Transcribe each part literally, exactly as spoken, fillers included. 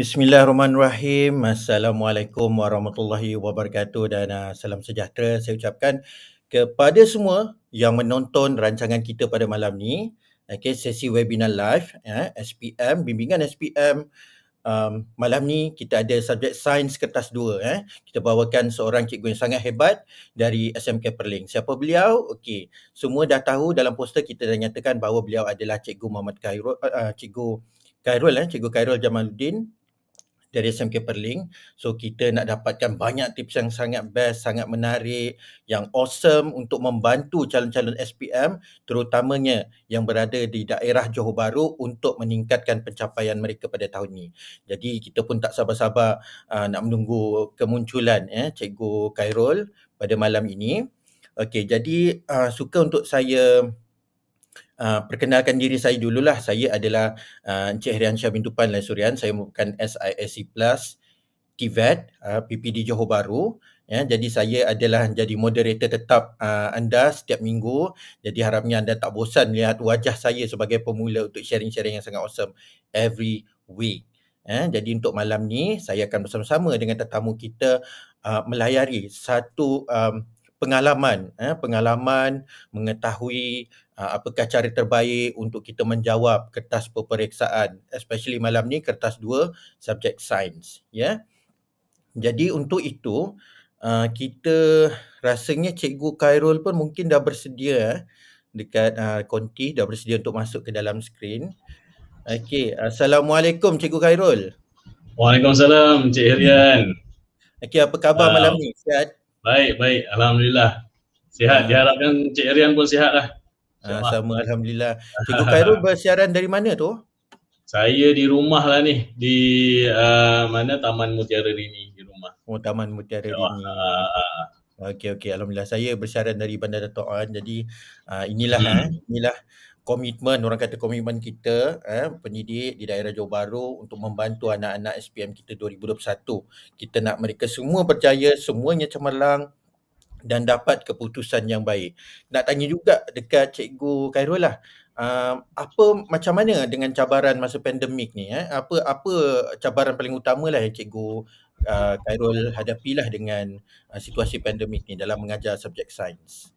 Bismillahirrahmanirrahim. Assalamualaikum warahmatullahi wabarakatuh dan uh, salam sejahtera saya ucapkan kepada semua yang menonton rancangan kita pada malam ni. Okey, sesi webinar live ya, S P M, bimbingan S P M. Um, malam ni kita ada subjek sains kertas dua. eh. Kita bawakan seorang cikgu yang sangat hebat dari S M K Perling. Siapa beliau? Okey, semua dah tahu dalam poster kita dah nyatakan bahawa beliau adalah cikgu Muhamad Khairul uh, cikgu Khairul eh, cikgu Khairul Jamaluddin dari S M K Perling. So kita nak dapatkan banyak tips yang sangat best, sangat menarik, yang awesome untuk membantu calon-calon S P M terutamanya yang berada di daerah Johor Bahru untuk meningkatkan pencapaian mereka pada tahun ini. Jadi kita pun tak sabar-sabar uh, nak menunggu kemunculan eh, Cikgu Khairul pada malam ini. Okey, jadi uh, suka untuk saya Uh, perkenalkan diri saya dululah. Saya adalah uh, Encik Riansyah Bintupan Lai Surian. Saya merupakan S I S C plus, T V E T, uh, P P D Johor Bahru. Ya, jadi saya adalah jadi moderator tetap uh, anda setiap minggu. Jadi harapnya anda tak bosan lihat wajah saya sebagai pemula untuk sharing-sharing yang sangat awesome every week. Ya, jadi untuk malam ni saya akan bersama-sama dengan tetamu kita uh, melayari satu um, pengalaman, eh, pengalaman mengetahui uh, apakah cara terbaik untuk kita menjawab kertas peperiksaan, especially malam ni kertas dua subjek sains, ya. Yeah? Jadi untuk itu uh, kita rasanya Cikgu Khairul pun mungkin dah bersedia dekat uh, konti, dah bersedia untuk masuk ke dalam skrin. Okey, Assalamualaikum Cikgu Khairul. Waalaikumsalam Encik Rian. Okey, apa khabar uh, malam ni? Sihat? Baik, baik. Alhamdulillah. Sihat. Diharapkan Encik Rian pun sihat lah. Ha, sama, Alhamdulillah. Cikgu Khairul bersiaran dari mana tu? Saya di rumah lah ni. Di uh, mana? Taman Mutiara Rini di rumah. Oh, Taman Mutiara Rini. Oh, okey, okey. Alhamdulillah. Saya bersiaran dari Bandar Dato'an. Jadi uh, inilah, hmm. eh, inilah komitmen, orang kata komitmen kita eh, pendidik di daerah Johor Bahru untuk membantu anak-anak S P M kita dua ribu dua puluh satu. Kita nak mereka semua percaya, semuanya cemerlang dan dapat keputusan yang baik. Nak tanya juga dekat Cikgu Khairul lah, uh, apa, macam mana dengan cabaran masa pandemik ni? Eh? Apa apa cabaran paling utama lah yang Cikgu uh, Khairul hadapilah dengan uh, situasi pandemik ni dalam mengajar subjek sains?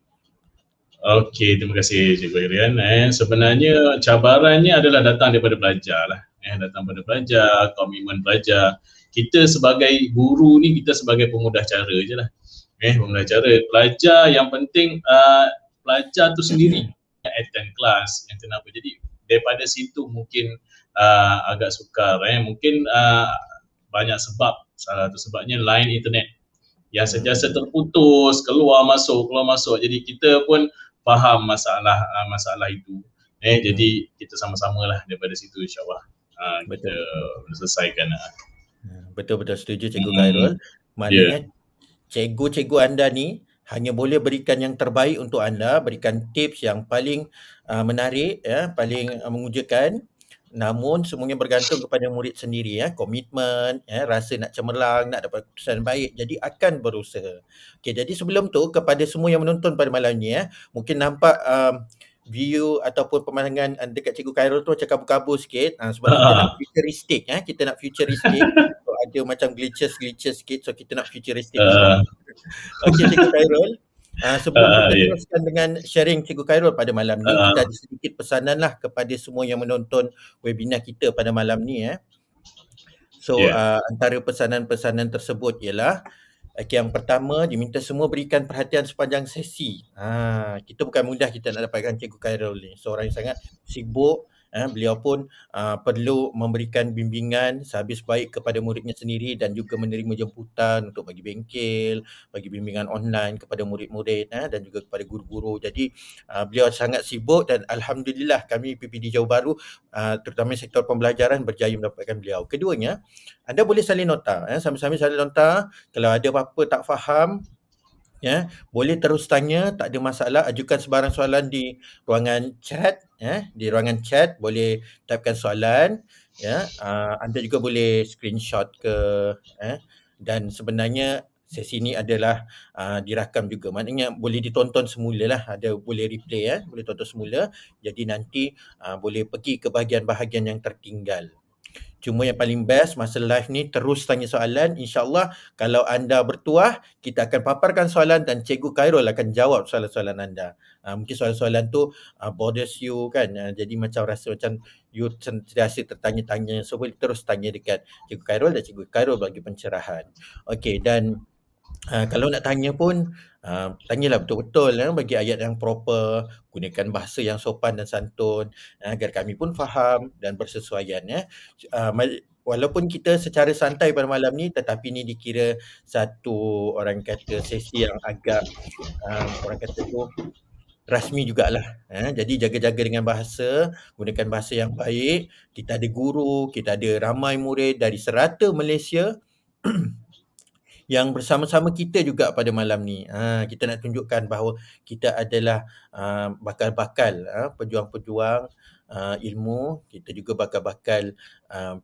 Okey, terima kasih Cikgu Irian. Eh, sebenarnya cabarannya adalah datang daripada pelajar lah. Eh, datang daripada pelajar, komitmen pelajar. Kita sebagai guru ni, kita sebagai pemudah cara je lah. Eh, pemudah cara. Pelajar yang penting, uh, pelajar tu sendiri yang attend kelas, yang kenapa. Jadi daripada situ mungkin uh, agak sukar. Eh. Mungkin uh, banyak sebab. Salah satu sebabnya line internet yang sentiasa terputus, keluar masuk, keluar masuk. Jadi kita pun faham masalah uh, masalah itu. Eh, hmm. Jadi kita sama-samalah daripada situ insyaAllah uh, kita selesaikan. Betul-betul setuju Cikgu hmm. Khairul. Maknanya cikgu-cikgu yeah. anda ni hanya boleh berikan yang terbaik untuk anda, berikan tips yang paling uh, menarik, ya, paling uh, mengujakan. Namun semuanya bergantung kepada murid sendiri, ya, komitmen, ya, rasa nak cemerlang, nak dapat keputusan baik. Jadi akan berusaha. Okey, jadi sebelum tu kepada semua yang menonton pada malam ni, ya, mungkin nampak um, view ataupun pemandangan dekat Cikgu Khairul tu macam kabur-kabur sikit, ha, sebab uh. kita nak futuristik, ya, kita nak futuristik. So, ada macam glitches-glitches sikit, so kita nak futuristik. Uh. Okey Cikgu Khairul, Uh, sebelum uh, kita yeah. teruskan dengan sharing Cikgu Khairul pada malam ni, uh, kita ada sedikit pesanan lah kepada semua yang menonton webinar kita pada malam ni. eh. So yeah. uh, antara pesanan-pesanan tersebut ialah, okay, yang pertama diminta semua berikan perhatian sepanjang sesi. Ha, kita bukan mudah kita nak dapatkan Cikgu Khairul ni, seorang yang sangat sibuk. Eh, beliau pun uh, perlu memberikan bimbingan sehabis baik kepada muridnya sendiri dan juga menerima jemputan untuk bagi bengkel, bagi bimbingan online kepada murid-murid, eh, dan juga kepada guru-guru. Jadi uh, beliau sangat sibuk dan Alhamdulillah kami P P D Johor Bahru uh, terutama sektor pembelajaran berjaya mendapatkan beliau. Keduanya, anda boleh salin nota. Eh, sama-sama salin nota. Kalau ada apa-apa tak faham, ya, boleh terus tanya, tak ada masalah. Ajukan sebarang soalan di ruangan chat, ya, di ruangan chat boleh typekan soalan, ya. Uh, anda juga boleh screenshot ke, eh. Dan sebenarnya sesi ni adalah uh, dirakam juga, maknanya boleh ditonton semula lah, ada boleh replay, ya, boleh tonton semula. Jadi nanti uh, boleh pergi ke bahagian-bahagian yang tertinggal. Cuma yang paling best masa live ni terus tanya soalan. InsyaAllah kalau anda bertuah, kita akan paparkan soalan dan Cikgu Khairul akan jawab soalan-soalan anda. Uh, mungkin soalan-soalan tu uh, borders you kan. Uh, jadi macam rasa macam you sentiasa tertanya-tanya. So boleh terus tanya dekat Cikgu Khairul dan Cikgu Khairul bagi pencerahan. Okey, dan Uh, kalau nak tanya pun, uh, tanyalah betul-betul, eh, bagi ayat yang proper, gunakan bahasa yang sopan dan santun, eh, agar kami pun faham dan bersesuaian. Eh. Uh, walaupun kita secara santai pada malam ni, tetapi ni dikira satu orang kata sesi yang agak, uh, orang kata tu, rasmi jugalah. Eh, jadi jaga-jaga dengan bahasa, gunakan bahasa yang baik. Kita ada guru, kita ada ramai murid dari serata Malaysia yang bersama-sama kita juga pada malam ni. Ha, kita nak tunjukkan bahawa kita adalah uh, bakal-bakal uh, pejuang-pejuang uh, ilmu. Kita juga bakal-bakal uh,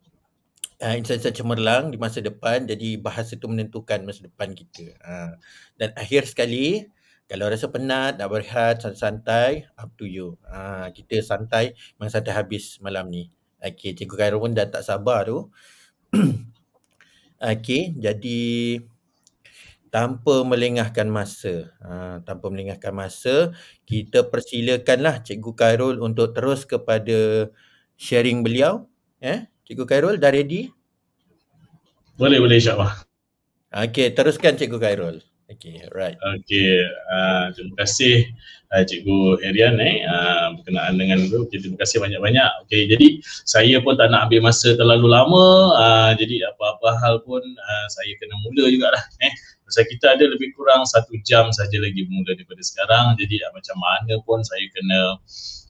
uh, insan-insan cemerlang di masa depan. Jadi bahasa itu menentukan masa depan kita. Uh, dan akhir sekali, kalau rasa penat, nak berehat, santai, up to you. Uh, kita santai, memang santai habis malam ni. Okay, Cikgu Khairul pun dah tak sabar tu. Okey, jadi tanpa melengahkan masa, ha, tanpa melengahkan masa, kita persilakanlah Cikgu Khairul untuk terus kepada sharing beliau. Eh, Cikgu Khairul dah ready? Boleh, boleh insyaAllah. Okey, teruskan Cikgu Khairul. Okey, right. Okey, uh, terima kasih uh, Cikgu Herian eh, uh, berkenaan dengan itu. Okay, terima kasih banyak-banyak. Okey, jadi saya pun tak nak ambil masa terlalu lama. Uh, jadi apa-apa hal pun uh, saya kena mula jugalah eh. Sebab kita ada lebih kurang satu jam saja lagi bermula daripada sekarang. Jadi uh, macam mana pun saya kena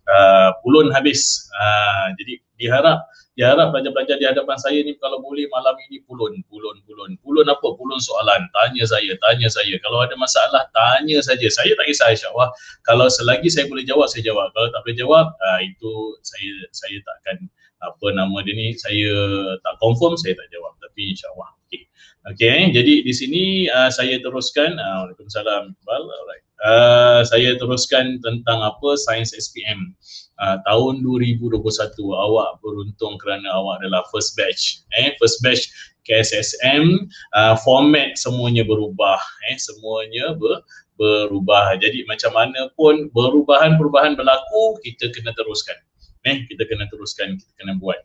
Uh, pulun habis. Uh, jadi diharap diharap pelajar-pelajar di hadapan saya ni kalau boleh malam ini pulun, pulun, pulun. Pulun apa? Pulun soalan. Tanya saya, tanya saya. Kalau ada masalah, tanya saja. Saya tak kisah insyaAllah. Kalau selagi saya boleh jawab, saya jawab. Kalau tak boleh jawab, uh, itu saya saya takkan apa nama dia ni, saya tak confirm, saya tak jawab. Tapi insyaAllah. Okey. Okey, jadi di sini uh, saya teruskan. Uh, Waalaikumsalam. Alright. Uh, saya teruskan tentang apa sains S P M uh, tahun dua ribu dua puluh satu. Awak beruntung kerana awak adalah first batch eh first batch K S S M. Uh, format semuanya berubah eh semuanya ber, berubah. Jadi macam mana pun perubahan-perubahan berlaku, kita kena teruskan eh kita kena teruskan kita kena buat.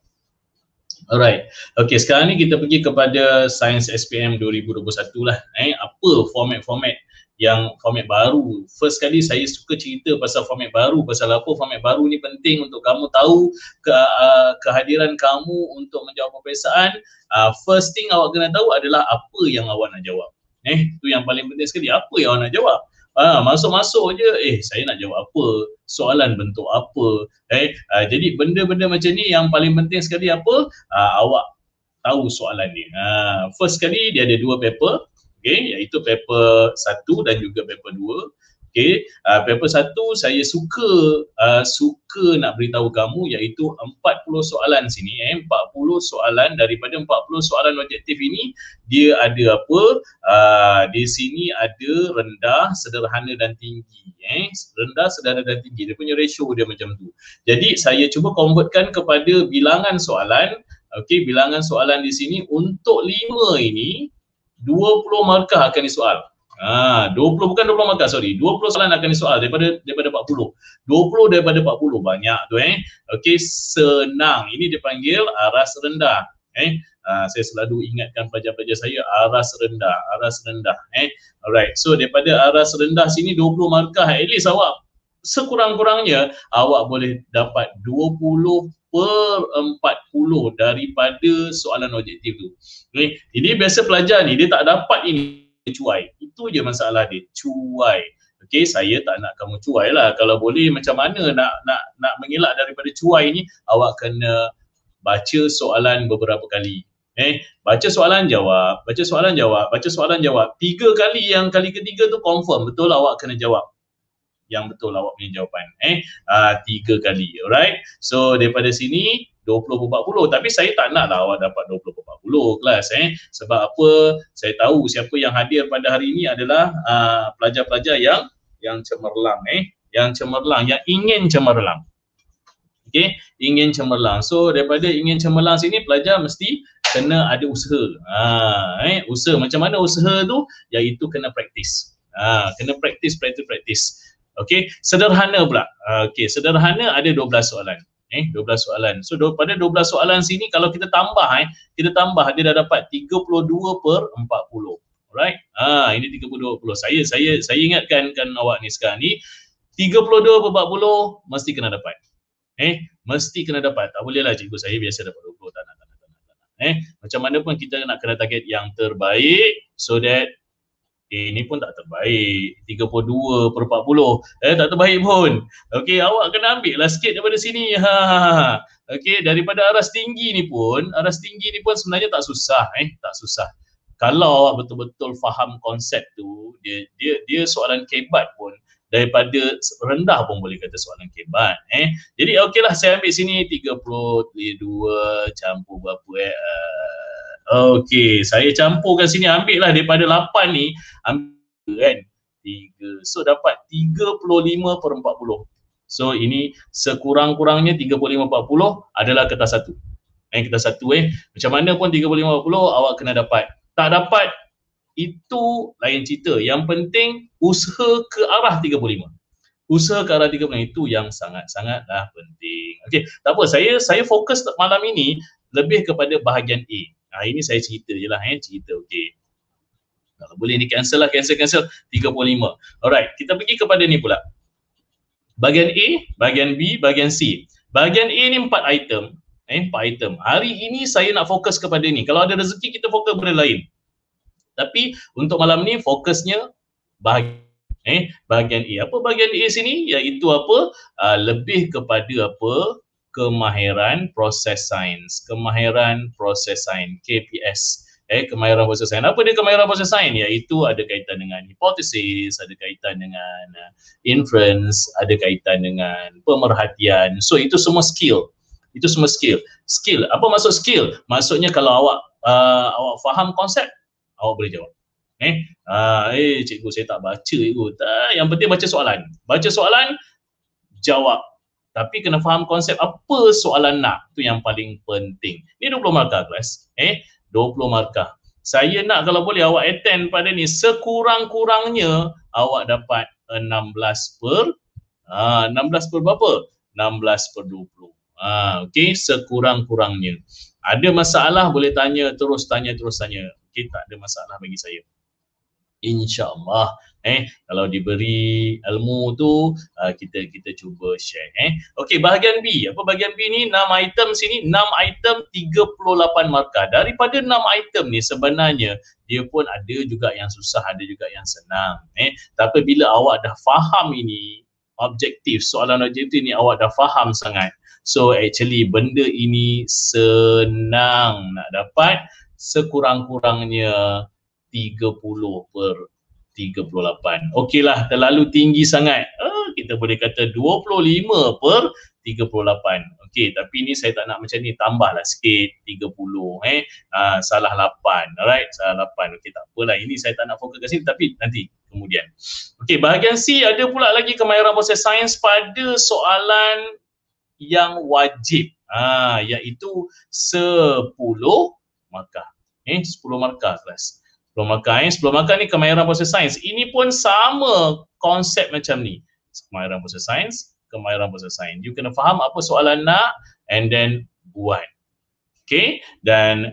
Alright. Okey, sekarang ni kita pergi kepada sains S P M dua ribu dua puluh satu lah eh apa format-format yang format baru. First kali saya suka cerita pasal format baru. Pasal apa format baru ni penting untuk kamu tahu ke, uh, kehadiran kamu untuk menjawab peperiksaan. Uh, first thing awak kena tahu adalah apa yang awak nak jawab. Eh, tu yang paling penting sekali. Apa yang awak nak jawab? Ah, masuk-masuk je, eh saya nak jawab apa, soalan bentuk apa. Eh, uh, jadi benda-benda macam ni yang paling penting sekali apa? Uh, awak tahu soalan ni. Uh, first kali dia ada dua paper. Okay, iaitu paper satu dan juga paper dua. Okay, uh, paper satu saya suka uh, suka nak beritahu kamu iaitu empat puluh soalan sini eh. empat puluh soalan daripada empat puluh soalan objektif ini, dia ada apa? Uh, di sini ada rendah, sederhana dan tinggi eh. Rendah, sederhana dan tinggi. Dia punya ratio dia macam tu. Jadi saya cuba convertkan kepada bilangan soalan. Okay, bilangan soalan di sini untuk lima ini dua puluh markah akan disoal. Ah, dua puluh bukan dua puluh markah, sorry. dua puluh soalan akan disoal daripada daripada empat puluh. dua puluh daripada empat puluh banyak tu eh. Okey, senang. Ini dipanggil aras rendah. Eh, ah, saya selalu ingatkan pelajar-pelajar saya aras rendah, aras rendah eh. Alright. So daripada aras rendah sini dua puluh markah, at least awak sekurang-kurangnya awak boleh dapat dua puluh per empat puluh daripada soalan objektif tu. Okay. Jadi biasa pelajar ni dia tak dapat ini, cuai. Itu je masalah dia, cuai. Okey, saya tak nak kamu cuai lah. Kalau boleh macam mana nak nak nak mengelak daripada cuai ni, awak kena baca soalan beberapa kali. Eh, baca soalan jawab, baca soalan jawab, baca soalan jawab. Tiga kali, yang kali ketiga tu confirm betul awak kena jawab yang betul awak punya jawapan eh uh, tiga kali. Alright, so daripada sini dua puluh per empat puluh, tapi saya tak naklah awak dapat dua puluh per empat puluh kelas eh, sebab apa? Saya tahu siapa yang hadir pada hari ini adalah pelajar-pelajar uh, yang yang cemerlang eh yang cemerlang yang ingin cemerlang. Okey, ingin cemerlang. So daripada ingin cemerlang sini, pelajar mesti kena ada usaha. Ha, eh, usaha macam mana usaha tu? Iaitu kena praktis. Ha, kena praktis, praktis, praktis. Okey, sederhana pula. Okey, sederhana ada dua belas soalan. Eh, dua belas soalan. So daripada dua belas soalan sini kalau kita tambah eh, kita tambah dia dah dapat tiga puluh dua per empat puluh. Alright. Ha, ini tiga puluh dua per empat puluh. Saya saya saya ingatkan kan awak ni sekarang ni, tiga puluh dua per empat puluh mesti kena dapat. Eh, mesti kena dapat. Tak bolehlah cikgu saya biasa dapat dua puluh, tak nak tak nak tak nak. Tak nak. Eh, macam mana pun kita nak kena target yang terbaik so that Eh, ini pun tak terbaik, tiga puluh dua per empat puluh, eh tak terbaik pun. Okey, awak kena ambil lah sikit daripada sini. Ha, ha, ha. Okey, daripada aras tinggi ni pun, aras tinggi ni pun sebenarnya tak susah, eh tak susah. Kalau awak betul-betul faham konsep tu, dia dia dia soalan kebat pun daripada rendah pun boleh kata soalan kebat, eh. Jadi okeylah saya ambil sini tiga puluh dua campur berapa eh uh, okey, saya campurkan sini, ambil lah daripada lapan ni, ambil kan tiga. So dapat tiga puluh lima per empat puluh. So ini sekurang-kurangnya tiga puluh lima per empat puluh adalah kertas satu. Eh, kertas satu eh. Macam mana pun tiga puluh lima per empat puluh awak kena dapat. Tak dapat, itu lain cerita. Yang penting usaha ke arah tiga puluh lima. Usaha ke arah tiga puluh lima itu yang sangat-sangatlah penting. Okey, tak apa. Saya saya fokus malam ini lebih kepada bahagian A. Ha, ini saya cerita je lah, eh. cerita okey. Kalau boleh ni cancel lah, cancel, cancel. tiga puluh lima. Alright, kita pergi kepada ni pula. Bahagian A, bahagian B, bahagian C. Bahagian A ni empat item. Eh, empat item. Hari ini saya nak fokus kepada ni. Kalau ada rezeki, kita fokus kepada lain. Tapi untuk malam ni, fokusnya bahagian, eh, bahagian A. Apa bahagian A sini? Iaitu apa? Uh, lebih kepada apa? Kemahiran proses sains, kemahiran proses sains, K P S. Eh, kemahiran proses sains. Apa dia kemahiran proses sains? Iaitu ada kaitan dengan hipotesis, ada kaitan dengan uh, inference, ada kaitan dengan pemerhatian. So itu semua skill. Itu semua skill. Skill. Apa maksud skill? Maksudnya kalau awak uh, awak faham konsep, awak boleh jawab. Eh, uh, eh cikgu saya tak baca cikgu. Tak, yang penting baca soalan. Baca soalan, jawab. Tapi kena faham konsep apa soalan nak. Itu yang paling penting. Ni dua puluh markah kelas. Eh, dua puluh markah. Saya nak kalau boleh awak attend pada ni sekurang-kurangnya awak dapat enam belas per ah, enam belas per berapa? enam belas per dua puluh. Ah, okey, sekurang-kurangnya. Ada masalah boleh tanya terus tanya terus tanya. Okey, tak ada masalah bagi saya. InsyaAllah eh kalau diberi ilmu tu uh, kita kita cuba share eh. Okey, bahagian B. Apa bahagian B ni? enam item sini, enam item tiga puluh lapan markah. Daripada enam item ni sebenarnya dia pun ada juga yang susah, ada juga yang senang eh. Tapi bila awak dah faham ini objektif, soalan objektif ni awak dah faham sangat. So actually benda ini senang nak dapat sekurang-kurangnya tiga puluh per tiga puluh lapan. Okeylah, terlalu tinggi sangat. Ah, kita boleh kata dua puluh lima per tiga puluh lapan. Okey, tapi ni saya tak nak macam ni, tambahlah sikit tiga puluh eh. Ah, salah lapan. Alright, salah lapan. Okey, tak apalah. Ini saya tak nak fokus kat sini tapi nanti kemudian. Okey, bahagian C ada pula lagi kemahiran proses sains pada soalan yang wajib. Ah, iaitu sepuluh markah. Eh, sepuluh markah kelas. sepuluh markah eh. sepuluh markah ni kemahiran proses sains. Ini pun sama konsep macam ni. Kemahiran proses sains, kemahiran proses sains. You kena faham apa soalan nak and then buat. Okay. Dan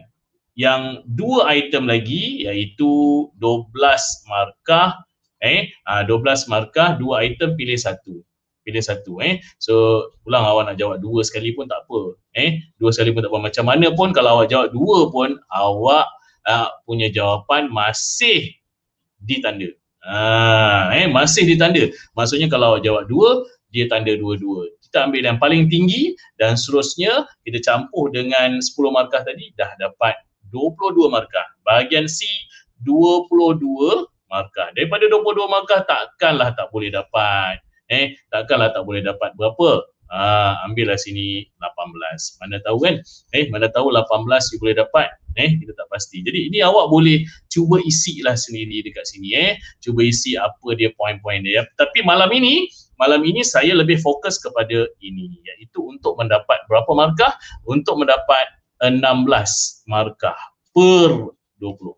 yang dua item lagi iaitu dua belas markah. Eh, dua belas markah, dua item pilih satu. Pilih satu eh. So ulang awak nak jawab dua sekali pun tak apa. Eh, dua sekali pun tak apa. Macam mana pun kalau awak jawab dua pun awak Uh, punya jawapan masih ditanda. Uh, eh, masih ditanda. Maksudnya kalau jawab dua, dia tanda dua-dua. Kita ambil yang paling tinggi dan seterusnya kita campur dengan sepuluh markah tadi, dah dapat dua puluh dua markah. Bahagian C, dua puluh dua markah. Daripada dua puluh dua markah takkanlah tak boleh dapat. Eh, takkanlah tak boleh dapat berapa? Ah, ambillah sini lapan belas. Mana tahu kan? Eh, mana tahu lapan belas you boleh dapat. Eh, kita tak pasti. Jadi ini awak boleh cuba isilah sendiri dekat sini eh. Cuba isi apa dia poin-poin dia. Tapi malam ini, malam ini saya lebih fokus kepada ini, iaitu untuk mendapat berapa markah? Untuk mendapat enam belas markah per dua puluh.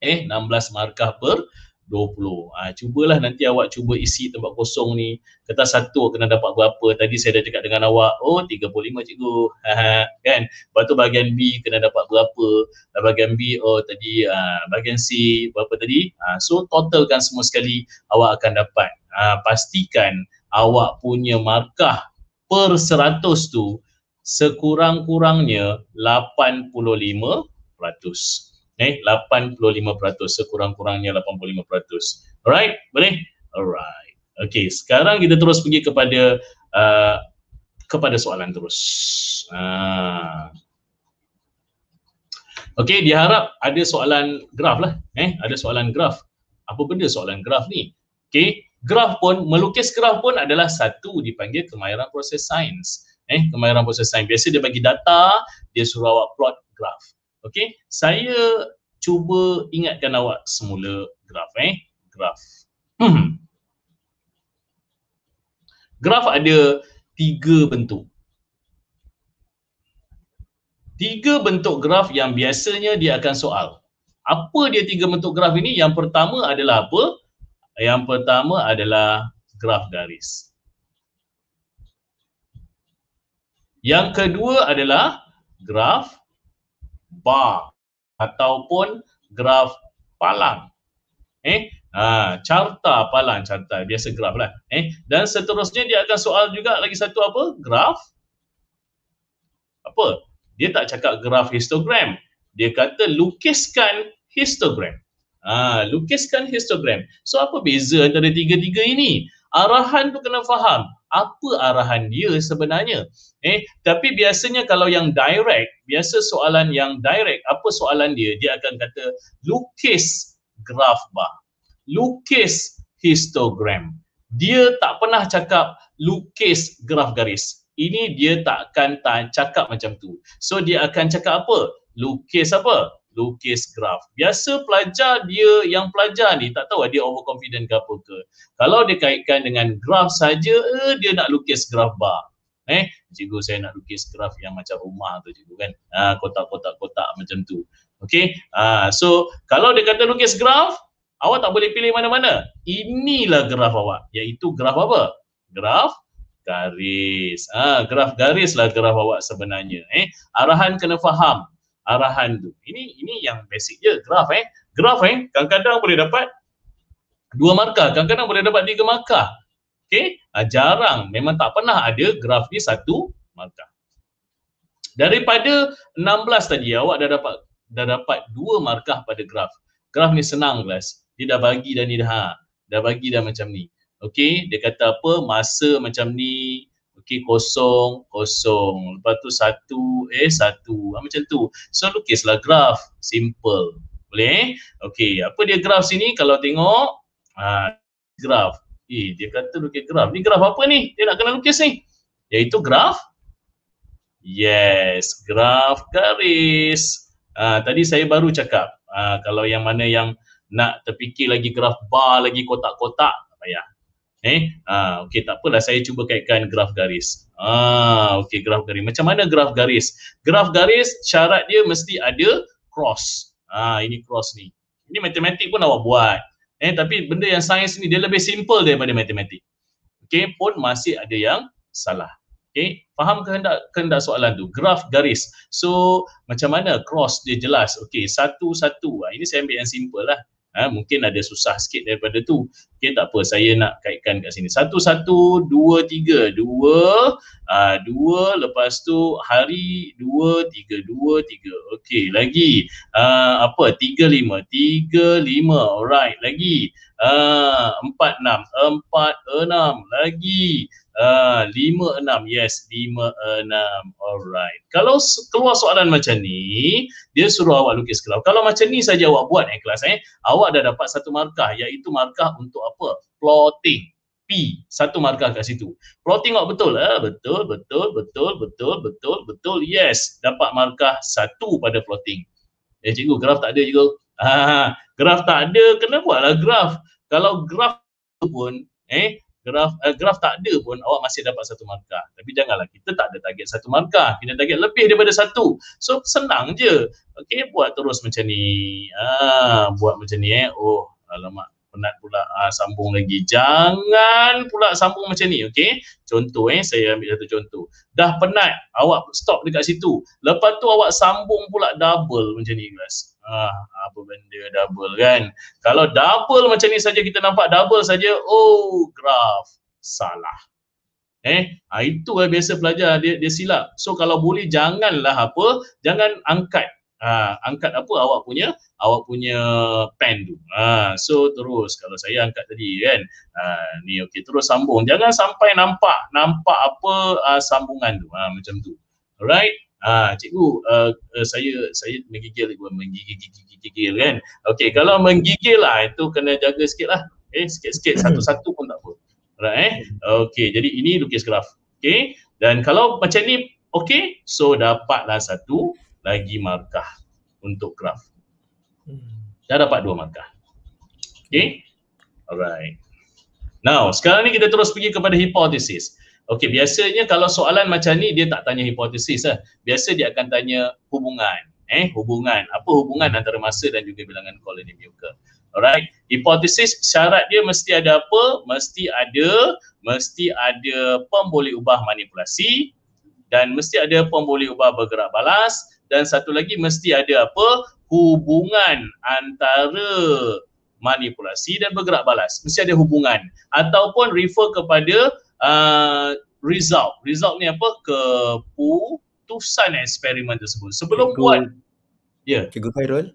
Eh, enam belas markah per dua puluh. Ha, cubalah nanti awak cuba isi tempat kosong ni. Kertas satu kena dapat berapa? Tadi saya dah cakap dengan awak, oh tiga puluh lima cikgu. Kan? Lepas tu bahagian B kena dapat berapa? Bahagian B, oh tadi uh, bahagian C berapa tadi? Uh, so totalkan semua sekali, awak akan dapat. Uh, pastikan awak punya markah per seratus tu sekurang-kurangnya lapan puluh lima peratus. Eh, lapan puluh lima peratus, sekurang-kurangnya lapan puluh lima peratus. Alright, boleh? Alright. Okey, sekarang kita terus pergi kepada uh, kepada soalan terus. Ah. Okey, diharap ada soalan graf lah. Eh, ada soalan graf. Apa benda soalan graf ni? Okey, graf pun, melukis graf pun adalah satu dipanggil kemahiran proses sains. Eh, kemahiran proses sains. Biasa dia bagi data, dia suruh awak plot graf. Okey, saya cuba ingatkan awak semula graf eh. Graf. Hmm. Graf ada tiga bentuk. Tiga bentuk graf yang biasanya dia akan soal. Apa dia tiga bentuk graf ini? Yang pertama adalah apa? Yang pertama adalah graf garis. Yang kedua adalah graf bar ataupun graf palang. Eh, ha, carta palang, carta biasa graf lah. Eh, dan seterusnya dia akan soal juga lagi satu apa? Graf apa? Dia tak cakap graf histogram. Dia kata lukiskan histogram. Ha, lukiskan histogram. So apa beza antara tiga-tiga ini? Arahan tu kena faham. Apa arahan dia sebenarnya? Eh, tapi biasanya kalau yang direct, biasa soalan yang direct, apa soalan dia? Dia akan kata lukis graf bar, lukis histogram. Dia tak pernah cakap lukis graf garis. Ini dia tak akan cakap macam tu. So dia akan cakap apa? Lukis apa? Lukis graf. Biasa pelajar dia, yang pelajar ni tak tahu dia overconfident ke apa ke. Kalau dia kaitkan dengan graf saja, eh, dia nak lukis graf bar. Eh, cikgu saya nak lukis graf yang macam rumah tu cikgu kan. Ah, kotak-kotak-kotak macam tu. Okey. Ah, so kalau dia kata lukis graf, awak tak boleh pilih mana-mana. Inilah graf awak, iaitu graf apa? Graf garis. Ah, graf garis lah graf awak sebenarnya. Eh, arahan kena faham. Arahan tu. Ini ini yang basic je graf eh. Graf eh kadang-kadang boleh dapat dua markah, kadang-kadang boleh dapat tiga markah. Okey, ha, jarang, memang tak pernah ada graf ni satu markah. Daripada enam belas tadi awak dah dapat dah dapat dua markah pada graf. Graf ni senang guys. Dia dah bagi dah ni dah. Ha, dah bagi dah macam ni. Okey, dia kata apa? Masa macam ni. Okey, kosong, kosong. Lepas tu satu, eh satu. Ha, macam tu. So, lukislah graf. Simple. Boleh? Okey, apa dia graf sini? Kalau tengok, ha, graf. Eh, dia kata lukis graf. Ni graf apa ni? Dia nak kena lukis ni. Iaitu graf. Yes, graf garis. Ha, tadi saya baru cakap. Ha, kalau yang mana yang nak terfikir lagi graf bar, lagi kotak-kotak, tak payah. Eh, ah, okey, tak apalah saya cuba kaitkan graf garis. Ah, okey, graf garis. Macam mana graf garis? Graf garis syarat dia mesti ada cross. Ah, ini cross ni. Ini matematik pun awak buat. Eh, tapi benda yang sains ni dia lebih simple daripada matematik. Okey, pun masih ada yang salah. Okey, faham kehendak kehendak soalan tu. Graf garis. So, macam mana cross dia jelas. Okey, satu-satu. Ini saya ambil yang simple lah. Ha, mungkin ada susah sikit daripada tu. Okey, tak apa, saya nak kaitkan kat sini. Satu, satu, dua, tiga, dua, aa, dua, lepas tu hari, dua, tiga, dua, tiga. Okey, lagi aa, apa? Tiga, lima, tiga, lima. Alright, lagi aa, empat, enam, empat, enam. Lagi aa, lima, enam. Yes, lima, enam. Alright. Kalau keluar soalan macam ni, dia suruh awak lukis graf. Kalau macam ni saja awak buat eh kelas eh, awak dah dapat satu markah, iaitu markah untuk apa? Plotting. P P, satu markah kat situ. Prof tengok betul, eh? betul, betul, betul, betul, betul, betul, yes, dapat markah satu pada plotting. Eh cikgu, graf tak ada cikgu. Ah, graf tak ada, kena buatlah graf. Kalau graf pun, eh, graf uh, graf tak ada pun, awak masih dapat satu markah. Tapi janganlah, kita tak ada target satu markah. Kita target lebih daripada satu. So, senang je. Okey, buat terus macam ni. Ah, buat macam ni eh. Oh, alamak. Penat pula ah, sambung lagi. Jangan pula sambung macam ni, okey? Contoh eh, saya ambil satu contoh. Dah penat, awak stop dekat situ. Lepas tu awak sambung pula double macam ni guys. Ah, apa benda double kan? Kalau double macam ni saja, kita nampak double saja, oh graf salah. Eh, ah, itu eh, biasa pelajar dia dia silap. So kalau boleh janganlah apa, jangan angkat Ha, angkat apa awak punya awak punya pen tu. Ha, so terus kalau saya angkat tadi kan, ha, ni okey terus sambung. Jangan sampai nampak nampak apa uh, sambungan tu. Ha, macam tu. Alright. Ha, cikgu uh, uh, saya saya menggigil cikgu menggigil gigil, gigil kan. Okey, kalau menggigil lah itu kena jaga sikitlah. Eh sikit-sikit satu-satu pun tak apa. Alright eh. Okey, jadi ini lukis graf. Okey. Dan kalau macam ni okey, so dapatlah satu lagi markah untuk graf. Dah dapat dua markah. Okay. Alright. Now, sekarang ni kita terus pergi kepada hipotesis. Okay, biasanya kalau soalan macam ni, dia tak tanya hipotesis lah. Biasa dia akan tanya hubungan. Eh, hubungan. Apa hubungan antara massa dan juga bilangan koloni muka. Alright. Hipotesis syarat dia mesti ada apa? Mesti ada, mesti ada pembolehubah manipulasi, dan mesti ada pembolehubah bergerak balas, dan satu lagi mesti ada apa? Hubungan antara manipulasi dan bergerak balas. Mesti ada hubungan ataupun refer kepada uh, result. Result ni apa? Keputusan eksperimen tersebut. Sebelum cikgu, buat ya. Yeah. Cikgu Khairul.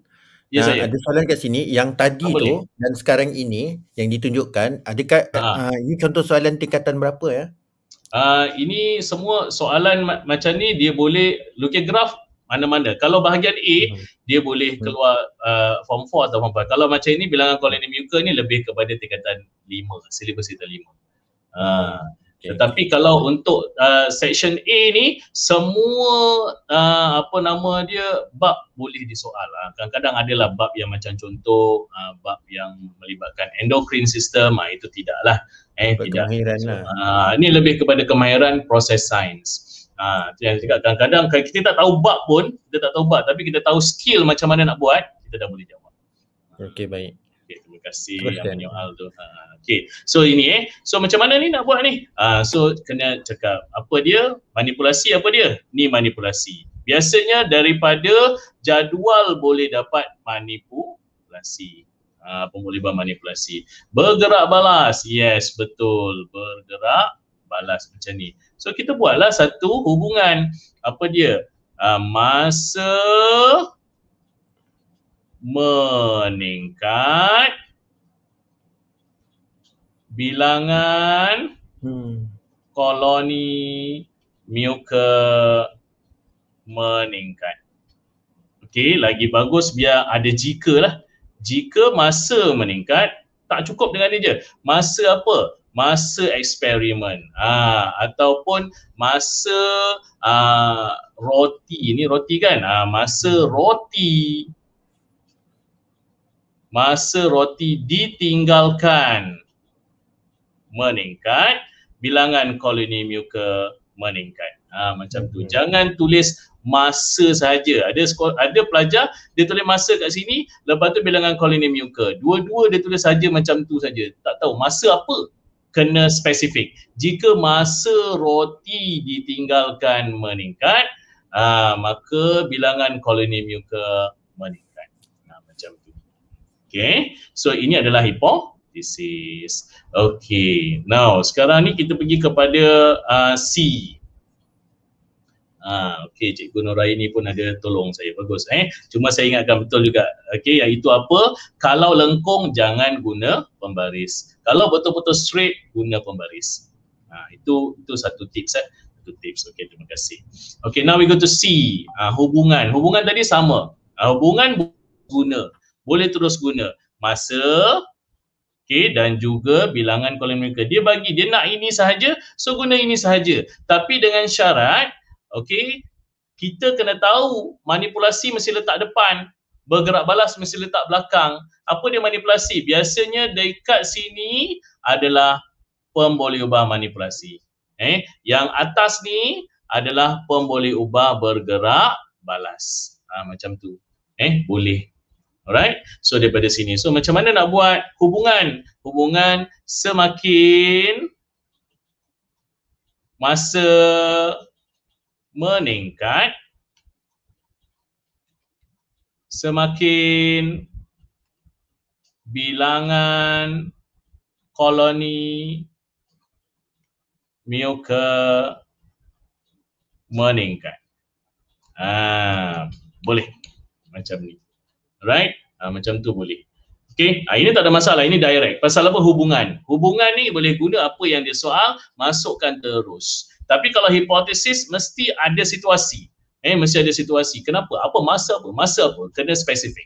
Ya, yeah, uh, ada soalan kat sini yang tadi tak tu boleh. Dan sekarang ini yang ditunjukkan adakah ha. uh, ini contoh soalan tingkatan berapa ya? Uh, ini semua soalan ma macam ni dia boleh lukis graf mana-mana. Kalau bahagian A, hmm. dia boleh keluar uh, form empat atau form empat. Kalau macam ini, bilangan koloni muka ni lebih kepada tingkatan lima, silibus tingkatan lima. Uh, okay. Tetapi kalau untuk uh, section A ni, semua uh, apa nama dia, bab boleh disoal. Kadang-kadang adalah bab yang macam contoh, uh, bab yang melibatkan endocrine system, uh, itu tidaklah. Eh, tidak. So, lah. uh, ini lebih kepada kemahiran proses sains. Uh, kadang-kadang kita tak tahu bab pun, kita tak tahu bab, tapi kita tahu skill macam mana nak buat, kita dah boleh jawab. Okey, baik. Okay, terima kasih Teruskan. yang menyoal tu. Uh, Okey, so ini eh. So macam mana ni nak buat ni? Uh, so kena cakap apa dia, manipulasi apa dia? Ni manipulasi. Biasanya daripada jadual boleh dapat manipulasi. Uh, pembolehubah manipulasi. Bergerak balas, yes betul, bergerak balas macam ni. So kita buatlah satu hubungan, apa dia? Uh, masa meningkat, bilangan hmm. koloni muka meningkat. Okey, lagi bagus biar ada jika lah. Jika masa meningkat, tak cukup dengan ini je. Masa apa? Masa eksperimen. Ha, ataupun masa uh, roti. Ini roti kan? Ha, masa roti. Masa roti ditinggalkan meningkat. Bilangan koloni muka meningkat. Ha, macam tu. Jangan tulis masa saja. Ada sekolah, ada pelajar dia tulis masa kat sini, lepas tu bilangan koloni muka. Dua-dua dia tulis saja macam tu saja. Tak tahu masa apa. Kena spesifik. Jika masa roti ditinggalkan meningkat, aa, maka bilangan koloni muka meningkat. Nah, macam tu. Okay. So ini adalah hipotesis. Okay. Now sekarang ni kita pergi kepada uh, C. Ah, okey, Cikgu Noraini pun ada tolong saya, bagus eh. Cuma saya ingatkan betul juga. Okey, iaitu apa? Kalau lengkung jangan guna pembaris. Kalau betul-betul straight guna pembaris. Ah, itu itu satu tips eh. Satu tips. Okey, terima kasih. Okey, now we go to C. Ah, hubungan. Hubungan tadi sama. Ah, hubungan guna. Boleh terus guna. Masa Okay, dan juga bilangan kolom mereka. Dia bagi, dia nak ini sahaja, so guna ini sahaja. Tapi dengan syarat, okay, kita kena tahu manipulasi mesti letak depan. Bergerak balas mesti letak belakang. Apa dia manipulasi? Biasanya dekat sini adalah pemboleh ubah manipulasi. Eh, yang atas ni adalah pemboleh ubah bergerak balas. Ha, macam tu. Eh, boleh. Alright, so daripada sini. So macam mana nak buat hubungan? Hubungan semakin masa meningkat, semakin bilangan koloni muka meningkat. Ha, boleh. Macam ni. Right? Ha, macam tu boleh. Okay? Ha, ini tak ada masalah. Ini direct. Pasal apa? Hubungan. Hubungan ni boleh guna apa yang dia soal, masukkan terus. Tapi kalau hipotesis, mesti ada situasi. Eh, mesti ada situasi. Kenapa? Apa? Masa apa? Masa apa? Kena spesifik.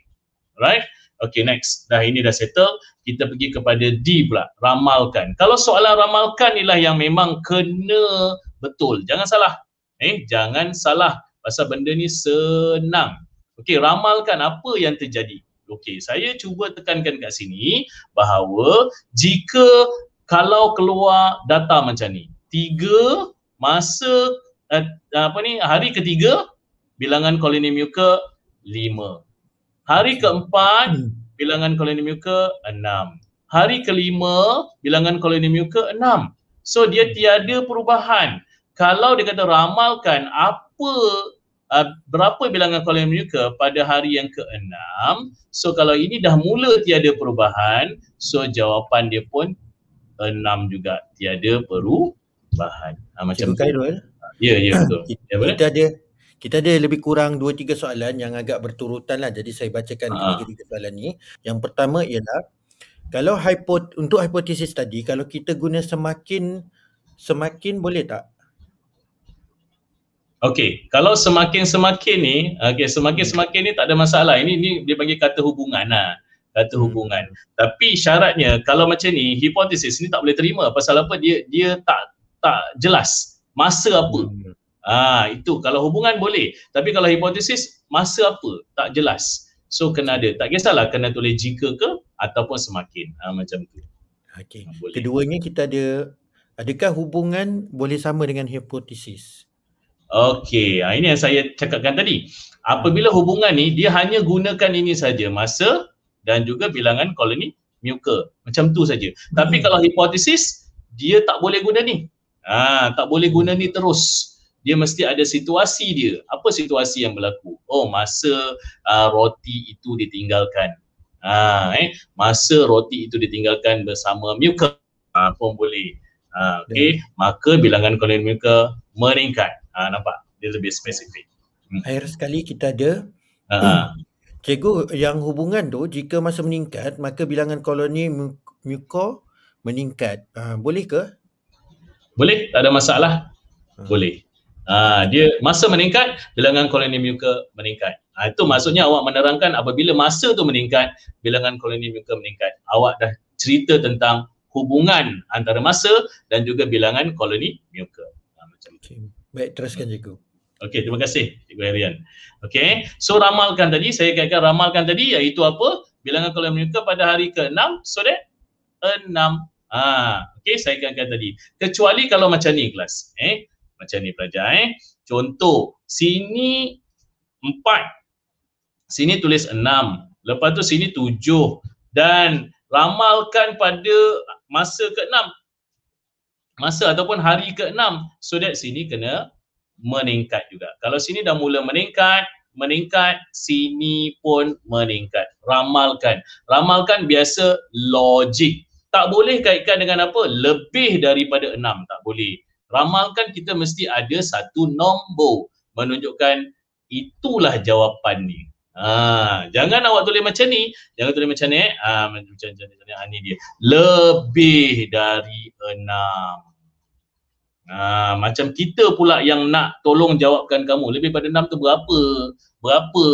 Right? Okay, next. Dah, ini dah settle. Kita pergi kepada D pula. Ramalkan. Kalau soalan ramalkan inilah yang memang kena betul. Jangan salah. Eh, jangan salah. Pasal benda ni senang. Okey, ramalkan apa yang terjadi. Okey, saya cuba tekankan kat sini bahawa jika kalau keluar data macam ni, tiga masa eh, apa ni hari ketiga bilangan koloni muka lima. Hari keempat hmm. bilangan koloni muka enam. Hari kelima bilangan koloni muka enam. So dia tiada perubahan. Kalau dia kata ramalkan apa Uh, berapa bilangan kolom muka pada hari yang keenam, so kalau ini dah mula tiada perubahan, so jawapan dia pun enam juga, tiada perubahan. Ha, macam tu. Ya, ya, betul. Kita, ya, kita ada kita ada lebih kurang dua tiga soalan yang agak berturutan lah, jadi saya bacakan tiga tiga soalan ni. Yang pertama ialah kalau hipot untuk hipotesis tadi, kalau kita guna semakin semakin boleh tak? Okey, kalau semakin-semakin ni, okey, semakin-semakin ni tak ada masalah. Ini ni dia panggil kata hubungan lah. Kata hubungan. Tapi syaratnya kalau macam ni, hipotesis ni tak boleh terima. Pasal apa? Dia dia tak tak jelas masa apa. Ah, itu kalau hubungan boleh. Tapi kalau hipotesis, masa apa? Tak jelas. So kena ada. Tak kisahlah kena tulis jika ke ataupun semakin. Ah, macam tu. Okey. Keduanya kita ada, adakah hubungan boleh sama dengan hipotesis? Okey, ini yang saya cakapkan tadi. Apabila hubungan ni, dia hanya gunakan ini saja, masa dan juga bilangan koloni muka. Macam tu saja. Hmm. Tapi kalau hipotesis, dia tak boleh guna ni. Ha, tak boleh guna ni terus. Dia mesti ada situasi dia. Apa situasi yang berlaku? Oh, masa uh, roti itu ditinggalkan. Ha, eh? Masa roti itu ditinggalkan bersama muka. Ha, pun boleh. Ha, okay? Maka bilangan koloni muka meningkat. Ha, nampak? Dia lebih spesifik. Hmm. Akhir sekali kita ada ha. hmm. Cikgu, yang hubungan tu jika masa meningkat, maka bilangan koloni muka meningkat. Ha, boleh ke? Boleh, tak ada masalah. Ha. Boleh. Ha, dia masa meningkat, bilangan koloni muka meningkat. Ha, itu maksudnya awak menerangkan apabila masa tu meningkat, bilangan koloni muka meningkat. Awak dah cerita tentang hubungan antara masa dan juga bilangan koloni muka. Ha, macam tu. Okay. Baik, teruskan cikgu. Okey, terima kasih Cikgu Harian. Okey, so ramalkan tadi, saya katakan ramalkan tadi iaitu apa? Bilangan kolom muka pada hari ke-enam, so that enam. Ah, okey, saya katakan tadi. Kecuali kalau macam ni kelas, eh, macam ni pelajar eh. Contoh, sini empat. Sini tulis enam. Lepas tu sini tujuh dan ramalkan pada masa ke-enam. Masa ataupun hari ke-enam, so that sini kena meningkat juga. Kalau sini dah mula meningkat, meningkat, sini pun meningkat. Ramalkan. Ramalkan biasa logik. Tak boleh kaitkan dengan apa? Lebih daripada enam, tak boleh. Ramalkan kita mesti ada satu nombor menunjukkan itulah jawapan ni. Ha, jangan awak tulis macam ni. Jangan tulis macam ni. Ha, macam macam ni dia. Lebih dari enam. Ha, macam kita pula yang nak tolong jawabkan kamu. Lebih pada enam tu berapa? Berapa?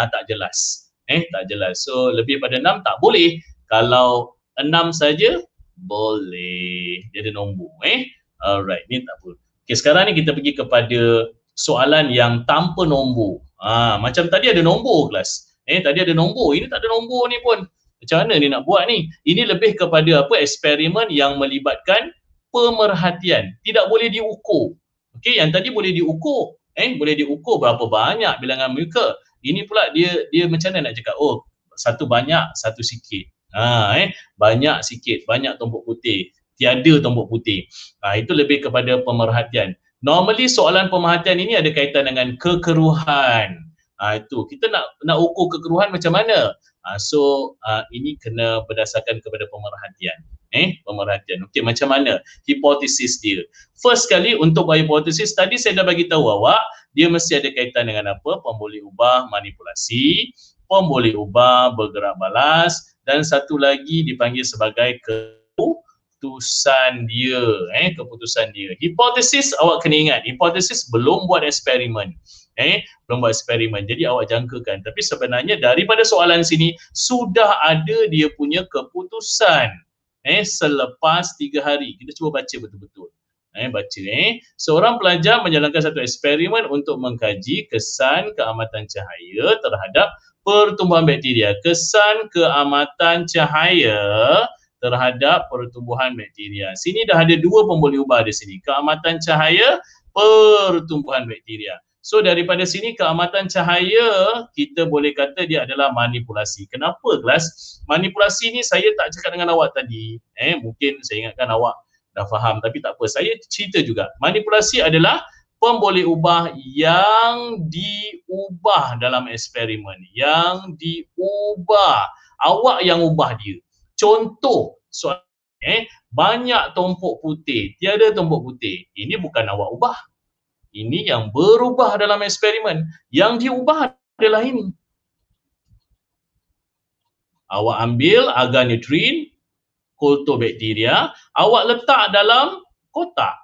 Ha, tak jelas. Eh, tak jelas. So, lebih pada enam tak boleh kalau enam saja boleh. Dia ada nombor eh. Alright, ni tak apa. Okay, sekarang ni kita pergi kepada soalan yang tanpa nombor. Ha, macam tadi ada nombor kelas. Eh, tadi ada nombor. Ini tak ada nombor ni pun. Macam mana ni nak buat ni? Ini lebih kepada apa? Eksperimen yang melibatkan pemerhatian. Tidak boleh diukur. Okey, yang tadi boleh diukur. Eh, boleh diukur berapa banyak bilangan muka. Ini pula dia dia macam mana nak cakap? Oh, satu banyak, satu sikit. Ha, eh, banyak sikit, banyak tumpuk putih. Tiada tumpuk putih. Ha, itu lebih kepada pemerhatian. Normally soalan pemerhatian ini ada kaitan dengan kekeruhan. Ha, itu kita nak nak ukur kekeruhan macam mana? Ha, so ha, ini kena berdasarkan kepada pemerhatian. Eh, pemerhatian. Okey, macam mana hipotesis dia? First kali untuk hipotesis tadi saya dah bagi tahu awak, dia mesti ada kaitan dengan apa? Pemboleh ubah manipulasi, pemboleh ubah bergerak balas, dan satu lagi dipanggil sebagai keputusan dia. Eh, keputusan dia. Hipotesis awak kena ingat, hipotesis belum buat eksperimen. Eh, belum buat eksperimen, jadi awak jangkakan, tapi sebenarnya daripada soalan sini sudah ada dia punya keputusan eh, selepas tiga hari. Kita cuba baca betul-betul eh, baca eh. Seorang pelajar menjalankan satu eksperimen untuk mengkaji kesan keamatan cahaya terhadap pertumbuhan bakteria. Kesan keamatan cahaya terhadap pertumbuhan bakteria. Sini dah ada dua pemboleh ubah di sini, keamatan cahaya, pertumbuhan bakteria. So daripada sini keamatan cahaya kita boleh kata dia adalah manipulasi. Kenapa kelas? Manipulasi ni saya tak cakap dengan awak tadi. Eh, mungkin saya ingatkan awak dah faham, tapi tak apa. Saya cerita juga. Manipulasi adalah pemboleh ubah yang diubah dalam eksperimen. Yang diubah. Awak yang ubah dia. Contoh soal eh, banyak tumpuk putih, tiada tumpuk putih. Ini bukan awak ubah. Ini yang berubah dalam eksperimen. Yang diubah adalah ini. Awak ambil aganutrin, koltobakteria, awak letak dalam kotak.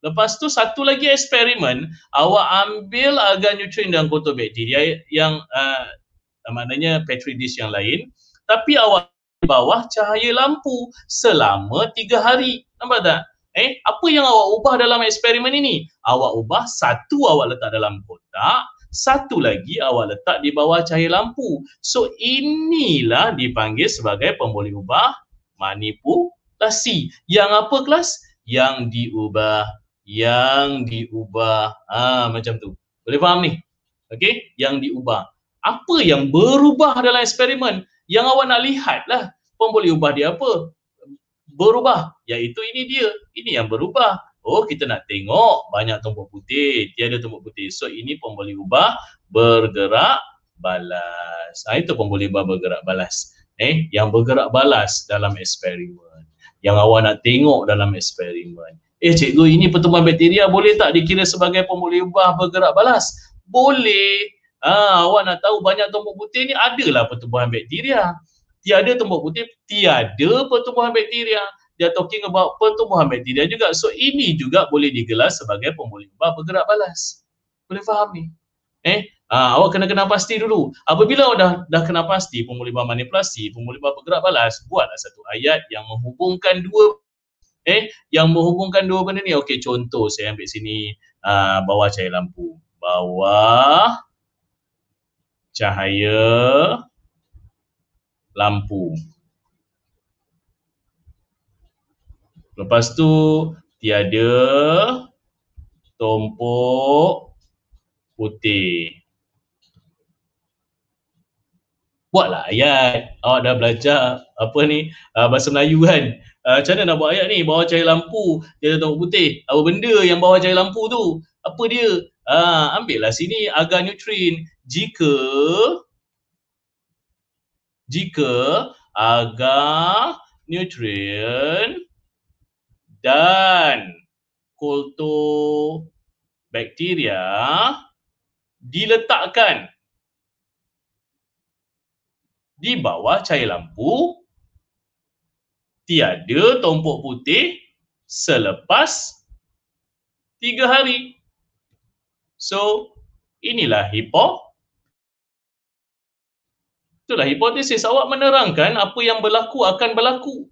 Lepas tu satu lagi eksperimen, awak ambil aganutrin dan koltobakteria yang uh, maknanya petri dish yang lain, tapi awak di bawah cahaya lampu selama tiga hari. Nampak tak? Eh, apa yang awak ubah dalam eksperimen ini? Awak ubah satu awak letak dalam kotak, satu lagi awak letak di bawah cahaya lampu. So inilah dipanggil sebagai pemboleh ubah manipulasi. Yang apa kelas? Yang diubah, yang diubah. Ah, macam tu. Boleh faham ni? Okey, yang diubah. Apa yang berubah dalam eksperimen? Yang awak nak lihatlah pemboleh ubah dia apa? Berubah, iaitu ini dia, ini yang berubah. Oh, kita nak tengok banyak tumpuk putih, tiada tumpuk putih. So ini pemboleh ubah bergerak balas. Ha, itu pemboleh ubah bergerak balas eh, yang bergerak balas dalam eksperimen, yang awak nak tengok dalam eksperimen. Eh, cikgu, ini pertumbuhan bakteria boleh tak dikira sebagai pemboleh ubah bergerak balas? Boleh. Ha, awak nak tahu banyak tumpuk putih ni, adalah pertumbuhan bakteria. Tiada tumpuk putih, tiada pertumbuhan bakteria. Dia talking about pertumbuhan bakteria juga. So ini juga boleh digelar sebagai pemboleh ubah bergerak balas. Boleh faham ni? Eh, ha, awak kena kenal pasti dulu. Apabila awak dah, dah kenal pasti pemboleh ubah manipulasi, pemboleh ubah bergerak balas, buatlah satu ayat yang menghubungkan dua eh, yang menghubungkan dua benda ni. Okey, contoh saya ambil sini uh, bawah cahaya lampu. Bawah cahaya lampu. Lepas tu tiada tumpuk putih. Buatlah ayat. Awak dah belajar apa ni? Uh, bahasa Melayu kan? Uh, macam mana nak buat ayat ni? Bawah cahaya lampu, tiada tumpuk putih. Apa benda yang bawah cahaya lampu tu? Apa dia? Uh, ambillah sini aganutrin. Jika Jika aganutrin dan koltobakteria diletakkan di bawah cahaya lampu, tiada tumpuk putih selepas tiga hari. So inilah hipo Itulah hipotesis awak menerangkan apa yang berlaku akan berlaku.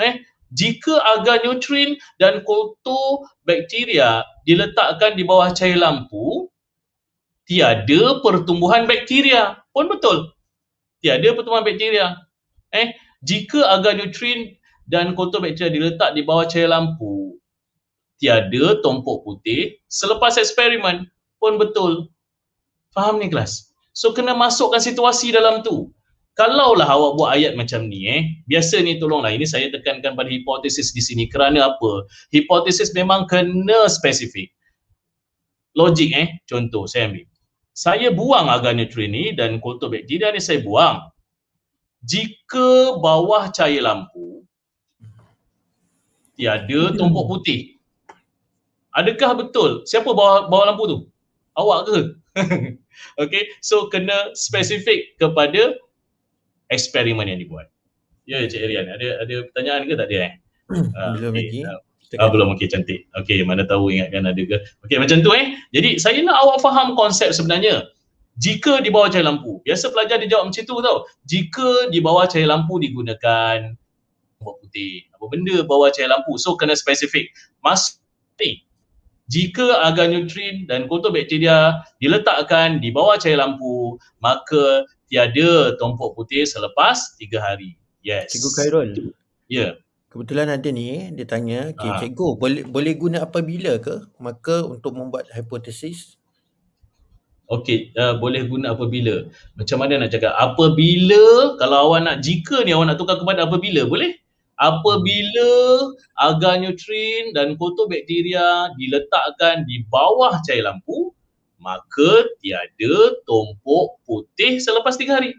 Eh, jika agar nutrien dan kultur bakteria diletakkan di bawah cahaya lampu, tiada pertumbuhan bakteria. Pun betul. Tiada pertumbuhan bakteria. Eh, jika agar nutrien dan kultur bakteria diletak di bawah cahaya lampu, tiada tumpuk putih selepas eksperimen. Pun betul. Faham ni kelas? So kena masukkan situasi dalam tu. Kalaulah awak buat ayat macam ni eh, biasa ni tolonglah, ini saya tekankan pada hipotesis di sini kerana apa? Hipotesis memang kena spesifik. Logik eh, contoh saya ambil. Saya buang agarnutri ni dan kultur bakteria ni saya buang. Jika bawah cahaya lampu tiada tumpuk putih. Adakah betul? Siapa bawa bawa lampu tu? Awak ke? Okay, so kena spesifik kepada eksperimen yang dibuat. Ya, Cik Rian, ada ada pertanyaan ke tak dia eh? uh, belum lagi. Okay. Uh, ah, belum, okey, cantik. Okey, mana tahu ingatkan ada ke. Okey, macam tu eh. Jadi saya nak awak faham konsep sebenarnya. Jika di bawah cahaya lampu. Biasa pelajar dia jawab macam tu tau. Jika di bawah cahaya lampu digunakan buat putih. Apa benda bawah cahaya lampu? So kena spesifik. Masuk ni. Jika agarnutrin dan kultur bakteria diletakkan di bawah cahaya lampu, maka tiada tumpuk putih selepas tiga hari. Yes. Cikgu Khairul. Ya. Yeah. Kebetulan ada ni, dia tanya, okay, ha. Cikgu, boleh boleh guna apabila ke? Maka untuk membuat hipotesis. Okey, uh, boleh guna apabila. Macam mana nak cakap? Apabila, kalau awak nak jika ni awak nak tukar kepada apabila, boleh? Apabila agar nutrien dan kultur bakteria diletakkan di bawah cahaya lampu, maka tiada tumpuk putih selepas tiga hari.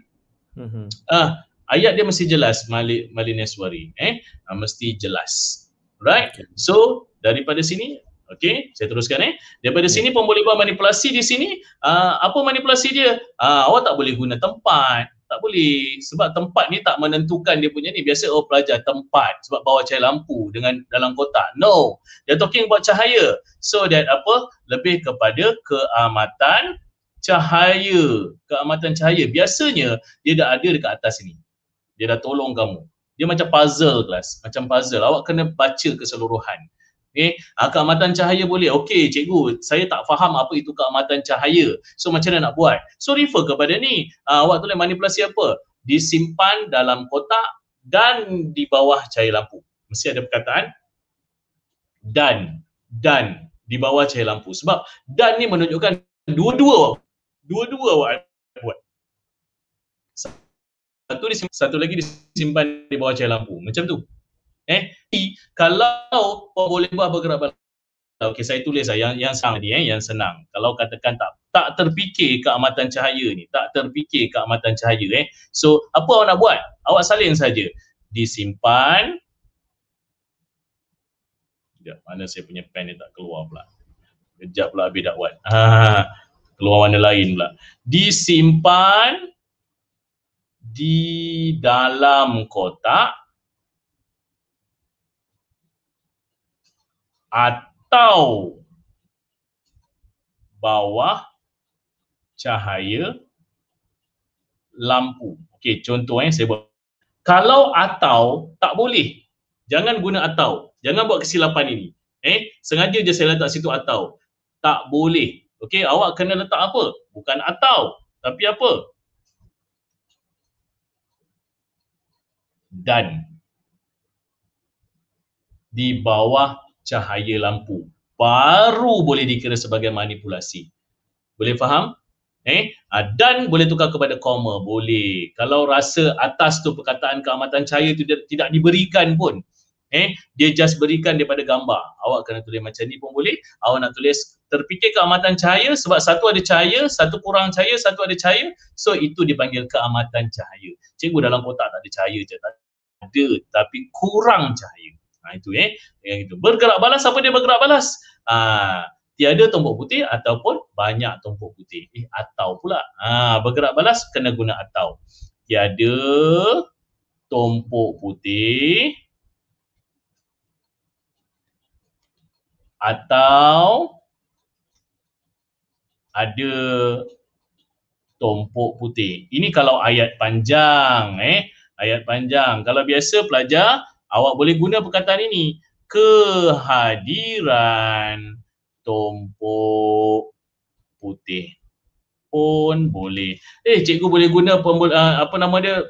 Mm-hmm. Ah, ayat dia mesti jelas, Malik Malineswari. Eh, ah, mesti jelas. Right? Okay. So, daripada sini, okay, saya teruskan eh. Daripada yeah. sini pun boleh buat manipulasi di sini. Ah, apa manipulasi dia? Ah, awak tak boleh guna tempat. Tak boleh sebab tempat ni tak menentukan dia punya ni. Biasa oh pelajar tempat sebab bawa cahaya lampu dengan dalam kotak. No, they're talking about cahaya. So that apa? Lebih kepada keamatan cahaya. Keamatan cahaya. Biasanya dia dah ada dekat atas sini. Dia dah tolong kamu. Dia macam puzzle kelas. Macam puzzle. Awak kena baca keseluruhan. Okay. Keamatan cahaya boleh. Okey cikgu, saya tak faham apa itu keamatan cahaya. So macam mana nak buat? So refer kepada ni. Uh, awak tulis manipulasi apa? Disimpan dalam kotak dan di bawah cahaya lampu. Mesti ada perkataan dan. Dan di bawah cahaya lampu. Sebab dan ni menunjukkan dua-dua. Dua-dua awak buat. Satu, disimpan, satu lagi disimpan di bawah cahaya lampu. Macam tu. Eh, kalau boleh buat bergerak balik. Okey, saya tulis lah yang, yang senang tadi eh, yang senang. Kalau katakan tak tak terfikir keamatan cahaya ni, tak terfikir keamatan cahaya eh. So, apa awak nak buat? Awak salin saja. Disimpan. Sekejap, mana saya punya pen ni tak keluar pula. Sekejap pula habis dakwat. Ha, keluar warna lain pula. Disimpan di dalam kotak atau bawah cahaya lampu. Okey, contohnya saya buat. Kalau atau tak boleh. Jangan guna atau. Jangan buat kesilapan ini. Eh, sengaja je saya letak situ atau. Tak boleh. Okey, awak kena letak apa? Bukan atau, tapi apa? Dan. Di bawah cahaya lampu baru boleh dikira sebagai manipulasi. Boleh faham? Eh, dan boleh tukar kepada koma, boleh. Kalau rasa atas tu perkataan keamatan cahaya tu tidak diberikan pun. Eh, dia just berikan daripada gambar. Awak kena tulis macam ni pun boleh. Awak nak tulis terfikir keamatan cahaya sebab satu ada cahaya, satu kurang cahaya, satu ada cahaya. So itu dipanggil keamatan cahaya. Cikgu dalam kotak tak ada cahaya je. Tak ada, tapi kurang cahaya. Ha, itu eh yang itu bergerak balas. Apa dia bergerak balas? Ha, tiada tumpuk putih ataupun banyak tumpuk putih. Eh, atau pula. Ha, bergerak balas kena guna atau. Tiada tumpuk putih atau ada tumpuk putih. Ini kalau ayat panjang, eh ayat panjang. Kalau biasa pelajar, awak boleh guna perkataan ini. Kehadiran tumpuk putih pun boleh. Eh, cikgu boleh guna pembul- uh, apa nama dia?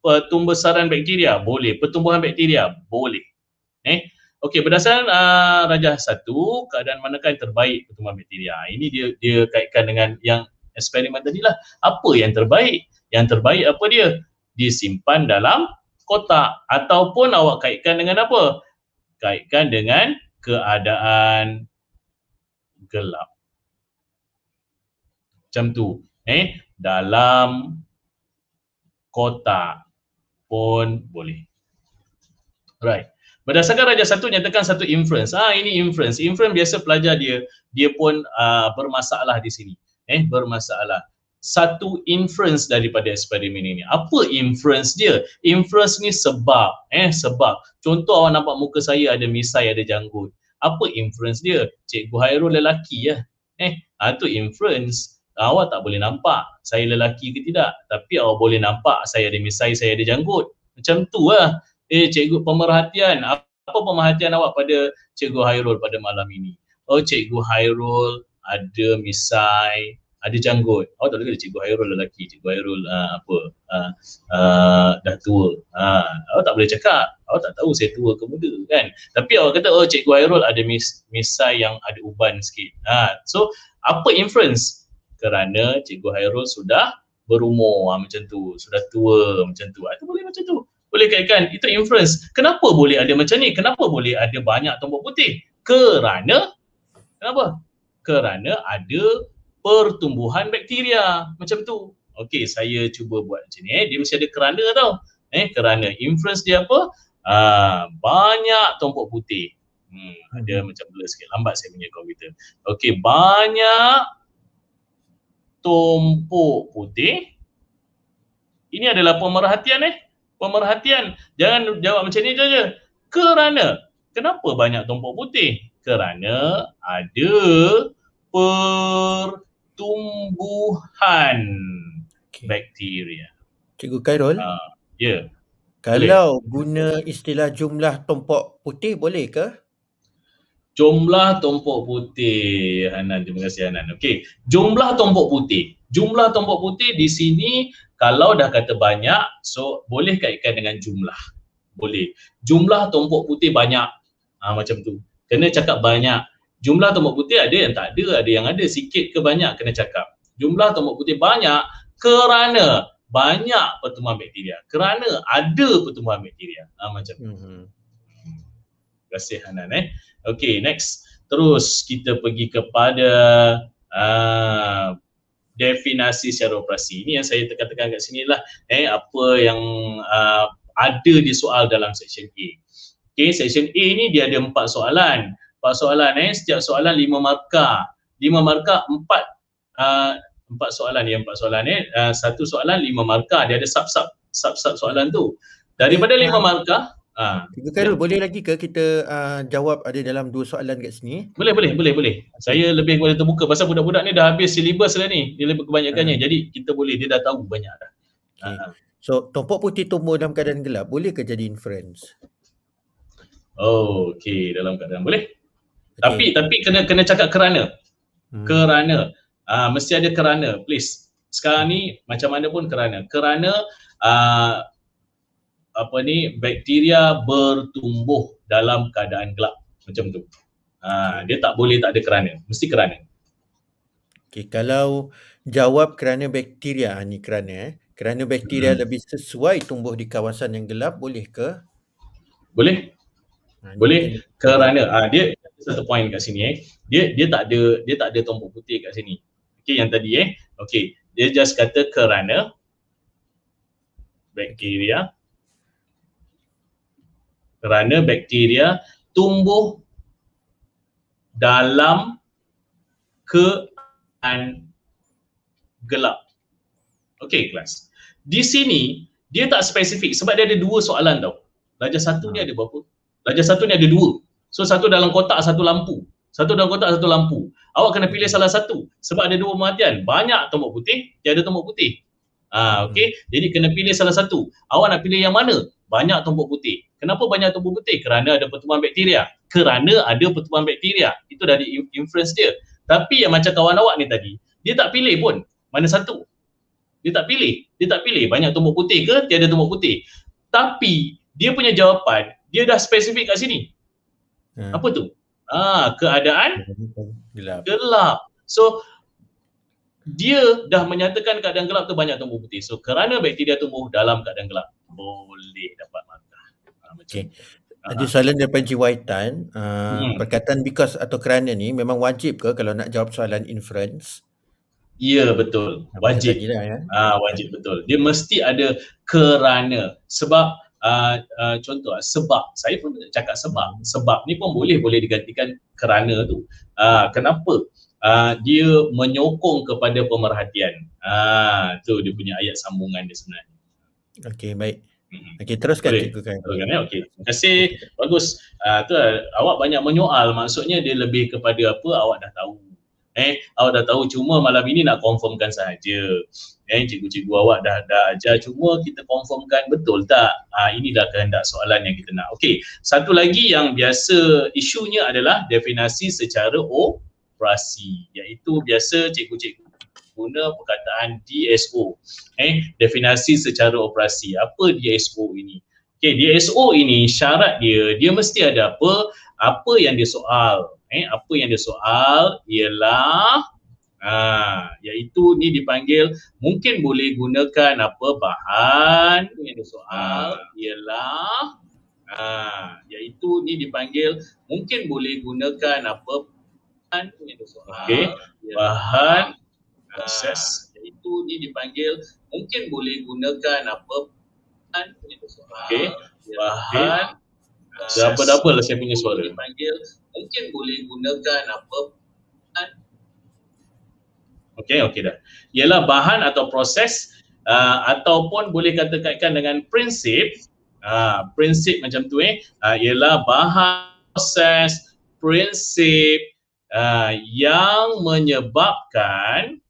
Pertumbesaran bakteria? Boleh. Pertumbuhan bakteria? Boleh. Eh, okey, berdasarkan uh, rajah satu, keadaan manakah yang terbaik pertumbuhan bakteria? Ini dia dia kaitkan dengan yang eksperimen tadilah. Apa yang terbaik? Yang terbaik apa dia? Disimpan dalam kotak, ataupun awak kaitkan dengan apa? Kaitkan dengan keadaan gelap. Macam tu. Eh, dalam kotak pun boleh. Right. Berdasarkan rajah satu, nyatakan satu inference. Ah, ini inference. Inference biasa pelajar dia dia pun uh, bermasalah di sini. Eh, bermasalah. Satu inference daripada eksperimen ini. Apa inference dia? Inference ni sebab. Eh, sebab. Contoh awak nampak muka saya ada misai, ada janggut. Apa inference dia? Cikgu Khairul lelaki ya. Eh, itu inference. Awak tak boleh nampak saya lelaki ke tidak. Tapi awak boleh nampak saya ada misai, saya ada janggut. Macam tu lah. Eh, cikgu pemerhatian. Apa pemerhatian awak pada Cikgu Khairul pada malam ini? Oh, Cikgu Khairul ada misai, ada janggut. Awak tak boleh kata Cikgu Khairul lelaki, Cikgu Khairul uh, apa, uh, uh, dah tua. Uh, awak tak boleh cakap. Awak tak tahu saya tua ke muda kan. Tapi awak kata, oh Cikgu Khairul ada mis misai yang ada uban sikit. Uh, so, apa inference? Kerana Cikgu Khairul sudah berumur, ha, macam tu, sudah tua macam tu. Itu boleh macam tu. Boleh kaitkan, itu inference. Kenapa boleh ada macam ni? Kenapa boleh ada banyak tumpuk putih? Kerana, kenapa? Kerana ada pertumbuhan bakteria. Macam tu. Okey, saya cuba buat macam ni. Eh. Dia mesti ada kerana tau. Eh, kerana inference dia apa? Uh, banyak tumpuk putih. Hmm, ada macam blur sikit. Lambat saya punya komputer. Okey, banyak tumpuk putih. Ini adalah pemerhatian eh. Pemerhatian. Jangan jawab macam ni saja. Kerana. Kenapa banyak tumpuk putih? Kerana ada pertumbuhan okay. bakteria. Cikgu Khairul? Ya. Uh, yeah. Kalau boleh guna istilah jumlah tumpuk putih boleh ke? Jumlah tumpuk putih, Hanan. Terima kasih Hanan. Okey, jumlah tumpuk putih. Jumlah tumpuk putih di sini kalau dah kata banyak, so boleh kaitkan dengan jumlah. Boleh. Jumlah tumpuk putih banyak. Ha, macam tu. Kena cakap banyak. Jumlah tumpuk putih ada yang tak ada, ada yang ada sikit ke banyak kena cakap. Jumlah tumpuk putih banyak kerana banyak pertumbuhan bakteria. Kerana ada pertumbuhan bakteria. Ha, macam tu. Mm-hmm. Terima kasih Hanan eh. Okey, next. Terus kita pergi kepada uh, definisi secara operasi. Ini yang saya tekan-tekan kat sini lah. Eh, apa yang uh, ada di soal dalam section A. Okey, section A ni dia ada empat soalan. Empat soalan eh. Setiap soalan lima markah. Lima markah, empat, uh, empat soalan dia. Empat soalan eh. Uh, satu soalan lima markah. Dia ada sub-sub, sub-sub soalan tu. Daripada lima markah, ah, ha. Khairul, boleh lagi ke kita uh, jawab ada dalam dua soalan kat sini? Boleh, boleh, boleh, boleh. Saya lebih kepada terbuka pasal budak-budak ni dah habis silibus dah ni. Dia lebih kebanyakannya. Ha. Jadi kita boleh, dia dah tahu banyak dah. Okay. Ha. So, tumpuk putih tumbuh dalam keadaan gelap, boleh ke jadi inference? Oh, okey, dalam keadaan boleh. Okay. Tapi tapi kena kena cakap kerana. Hmm. Kerana. Ah, ha, mesti ada kerana, please. Sekarang ni macam mana pun kerana. Kerana uh, apa ni, bakteria bertumbuh dalam keadaan gelap. Macam tu. Ha, dia tak boleh tak ada kerana. Mesti kerana. Okay, kalau jawab kerana bakteria, ni kerana eh. Kerana bakteria hmm. lebih sesuai tumbuh di kawasan yang gelap, boleh ke? Boleh. Ha, boleh dia. Kerana. Ha, dia satu point kat sini eh. Dia dia tak ada dia tak ada tumpuk putih kat sini. Okay, yang tadi eh. Okay, dia just kata kerana bakteria kerana bakteria tumbuh dalam keadaan gelap. Okey kelas. Di sini dia tak spesifik sebab dia ada dua soalan tau. Rajah satu ni ada berapa? Rajah satu ni ada dua. So satu dalam kotak, satu lampu. Satu dalam kotak, satu lampu. Awak kena pilih salah satu sebab ada dua pengertian. Banyak tombol putih, tiada tombol putih. Ah, okey. Jadi kena pilih salah satu. Awak nak pilih yang mana? Banyak tombol putih. Kenapa banyak tombol putih? Kerana ada pertumbuhan bakteria. Kerana ada pertumbuhan bakteria. Itu dari influence dia. Tapi yang macam kawan awak ni tadi, dia tak pilih pun mana satu. Dia tak pilih. Dia tak pilih banyak tombol putih ke tiada tombol putih. Tapi dia punya jawapan, dia dah spesifik kat sini. Hmm. Apa tu? Ah, keadaan gelap. gelap. So dia dah menyatakan keadaan gelap tu banyak tombol putih. So kerana bakteria tumbuh dalam keadaan gelap, boleh dapat markah. Ah, macam okay. Ada soalan daripada Ji Waitan, uh, hmm. perkataan because atau kerana ni memang wajib ke kalau nak jawab soalan inference? Ya, betul. Wajib. Ah, wajib, betul. Dia mesti ada kerana. Sebab uh, uh, contoh sebab. Saya pun cakap sebab. Sebab ni pun boleh boleh digantikan kerana tu. Uh, kenapa? Uh, dia menyokong kepada pemerhatian. Ah, uh, tu dia punya ayat sambungan dia sebenarnya. Okey, baik. Okey, teruskan. Okey, okay. Terima kasih. Bagus. Uh, tu, uh, awak banyak menyoal, maksudnya dia lebih kepada apa awak dah tahu. Eh, awak dah tahu, cuma malam ini nak confirmkan sahaja. Eh, cikgu-cikgu awak dah dah ajar, cuma kita confirmkan betul tak? Uh, ini dah kehendak soalan yang kita nak. Okey, satu lagi yang biasa isunya adalah definasi secara operasi, iaitu biasa cikgu-cikgu guna perkataan D S O. Eh, definasi secara operasi. Apa D S O ini? Okay, D S O ini syarat dia, dia mesti ada apa? Apa yang dia soal. Eh, apa yang dia soal ialah ha, iaitu ni dipanggil, mungkin boleh gunakan apa bahan yang dia soal ialah ha, iaitu ni dipanggil, mungkin boleh gunakan apa bahan yang dia soal. Okay, bahan proses, iaitu ni dipanggil mungkin boleh gunakan apa bahan punya soalan. Okey, bahan apa-apa lah saya punya suara dipanggil mungkin boleh gunakan apa bahan. Okey, okey dah. Ialah bahan atau proses uh, ataupun boleh katakan dengan prinsip. Uh, prinsip macam tu eh uh, ialah bahan, proses, prinsip uh, yang menyebabkan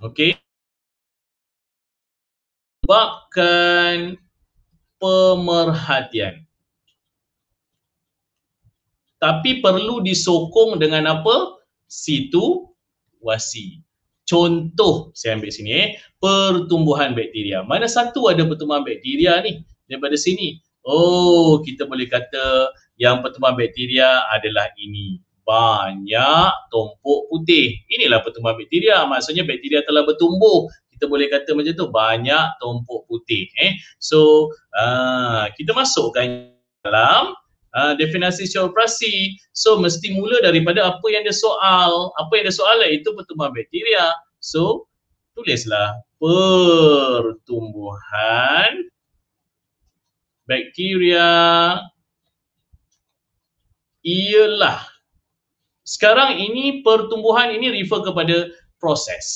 Okey, menyebabkan pemerhatian. Tapi perlu disokong dengan apa? Situasi. Contoh saya ambil sini eh, pertumbuhan bakteria. Mana satu ada pertumbuhan bakteria ni daripada sini? Oh, kita boleh kata yang pertumbuhan bakteria adalah ini. Banyak tumpuk putih. Inilah pertumbuhan bakteria. Maksudnya bakteria telah bertumbuh. Kita boleh kata macam tu. Banyak tumpuk putih. Eh? So, uh, kita masukkan dalam uh, definisi operasi. So, mesti mula daripada apa yang dia soal. Apa yang dia soal iaitu pertumbuhan bakteria. So, tulislah pertumbuhan bakteria ialah. Sekarang ini pertumbuhan ini refer kepada proses.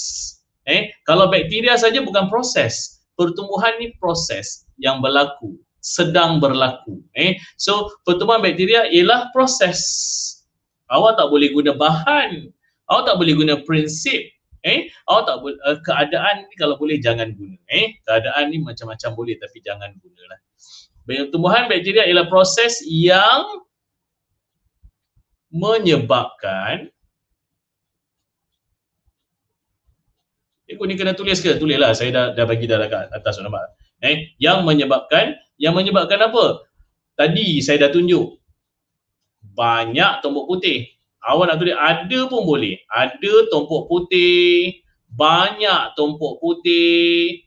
Eh, kalau bakteria saja bukan proses. Pertumbuhan ni proses yang berlaku, sedang berlaku. Eh, so pertumbuhan bakteria ialah proses. Awak tak boleh guna bahan, awak tak boleh guna prinsip. Eh, awak tak boleh uh, keadaan ni kalau boleh jangan guna. Eh, keadaan ni macam-macam boleh tapi jangan gunalah. Pertumbuhan bakteria ialah proses yang menyebabkan. Cikgu ni kena tulis ke? Tulislah, saya dah, dah bagi dah dekat atas tu, nampak? Eh, yang menyebabkan, yang menyebabkan apa? Tadi saya dah tunjuk banyak tumpuk putih. Awak nak tulis ada pun boleh. Ada tumpuk putih, banyak tumpuk putih.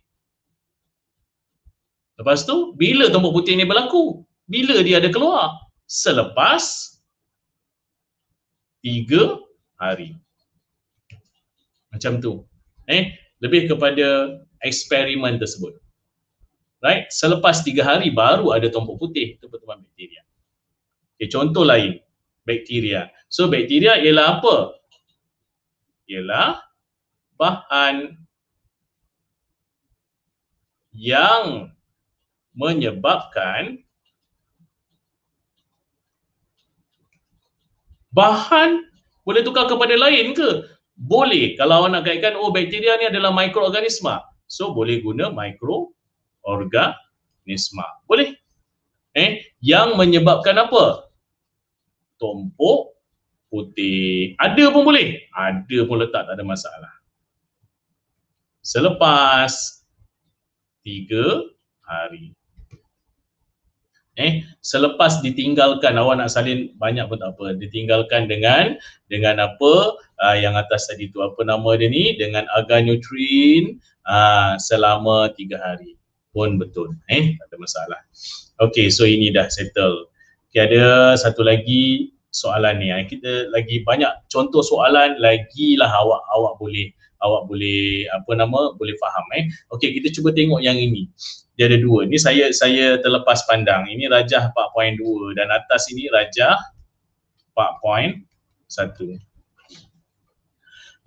Lepas tu, bila tumpuk putih ni berlaku? Bila dia ada keluar? Selepas tiga hari. Macam tu. Eh, lebih kepada eksperimen tersebut. Right? Selepas tiga hari baru ada tumpuk putih. Itu pertumbuhan bakteria. Okay, contoh lain. Bakteria. So, bakteria ialah apa? Ialah bahan yang menyebabkan Bahan boleh tukar kepada lain ke? Boleh. Kalau awak nak kaitkan, oh bakteria ni adalah mikroorganisma, so boleh guna mikroorganisma. Boleh. Eh, yang menyebabkan apa? Tumpuk putih. Ada pun boleh. Ada pun letak, tak ada masalah. Selepas tiga hari. Eh, selepas ditinggalkan, awak nak salin banyak pun tak apa, ditinggalkan dengan dengan apa uh, yang atas tadi tu, apa nama dia ni, dengan agar nutrien uh, selama tiga hari pun betul, eh, tak ada masalah. Okey, so ini dah settle. Okay, ada satu lagi soalan ni, kita lagi banyak contoh soalan lagilah awak awak boleh awak boleh apa nama boleh faham, eh. Okey, kita cuba tengok yang ini. Dia ada dua. Ini saya saya terlepas pandang. Ini rajah empat titik dua dan atas ini rajah empat titik satu.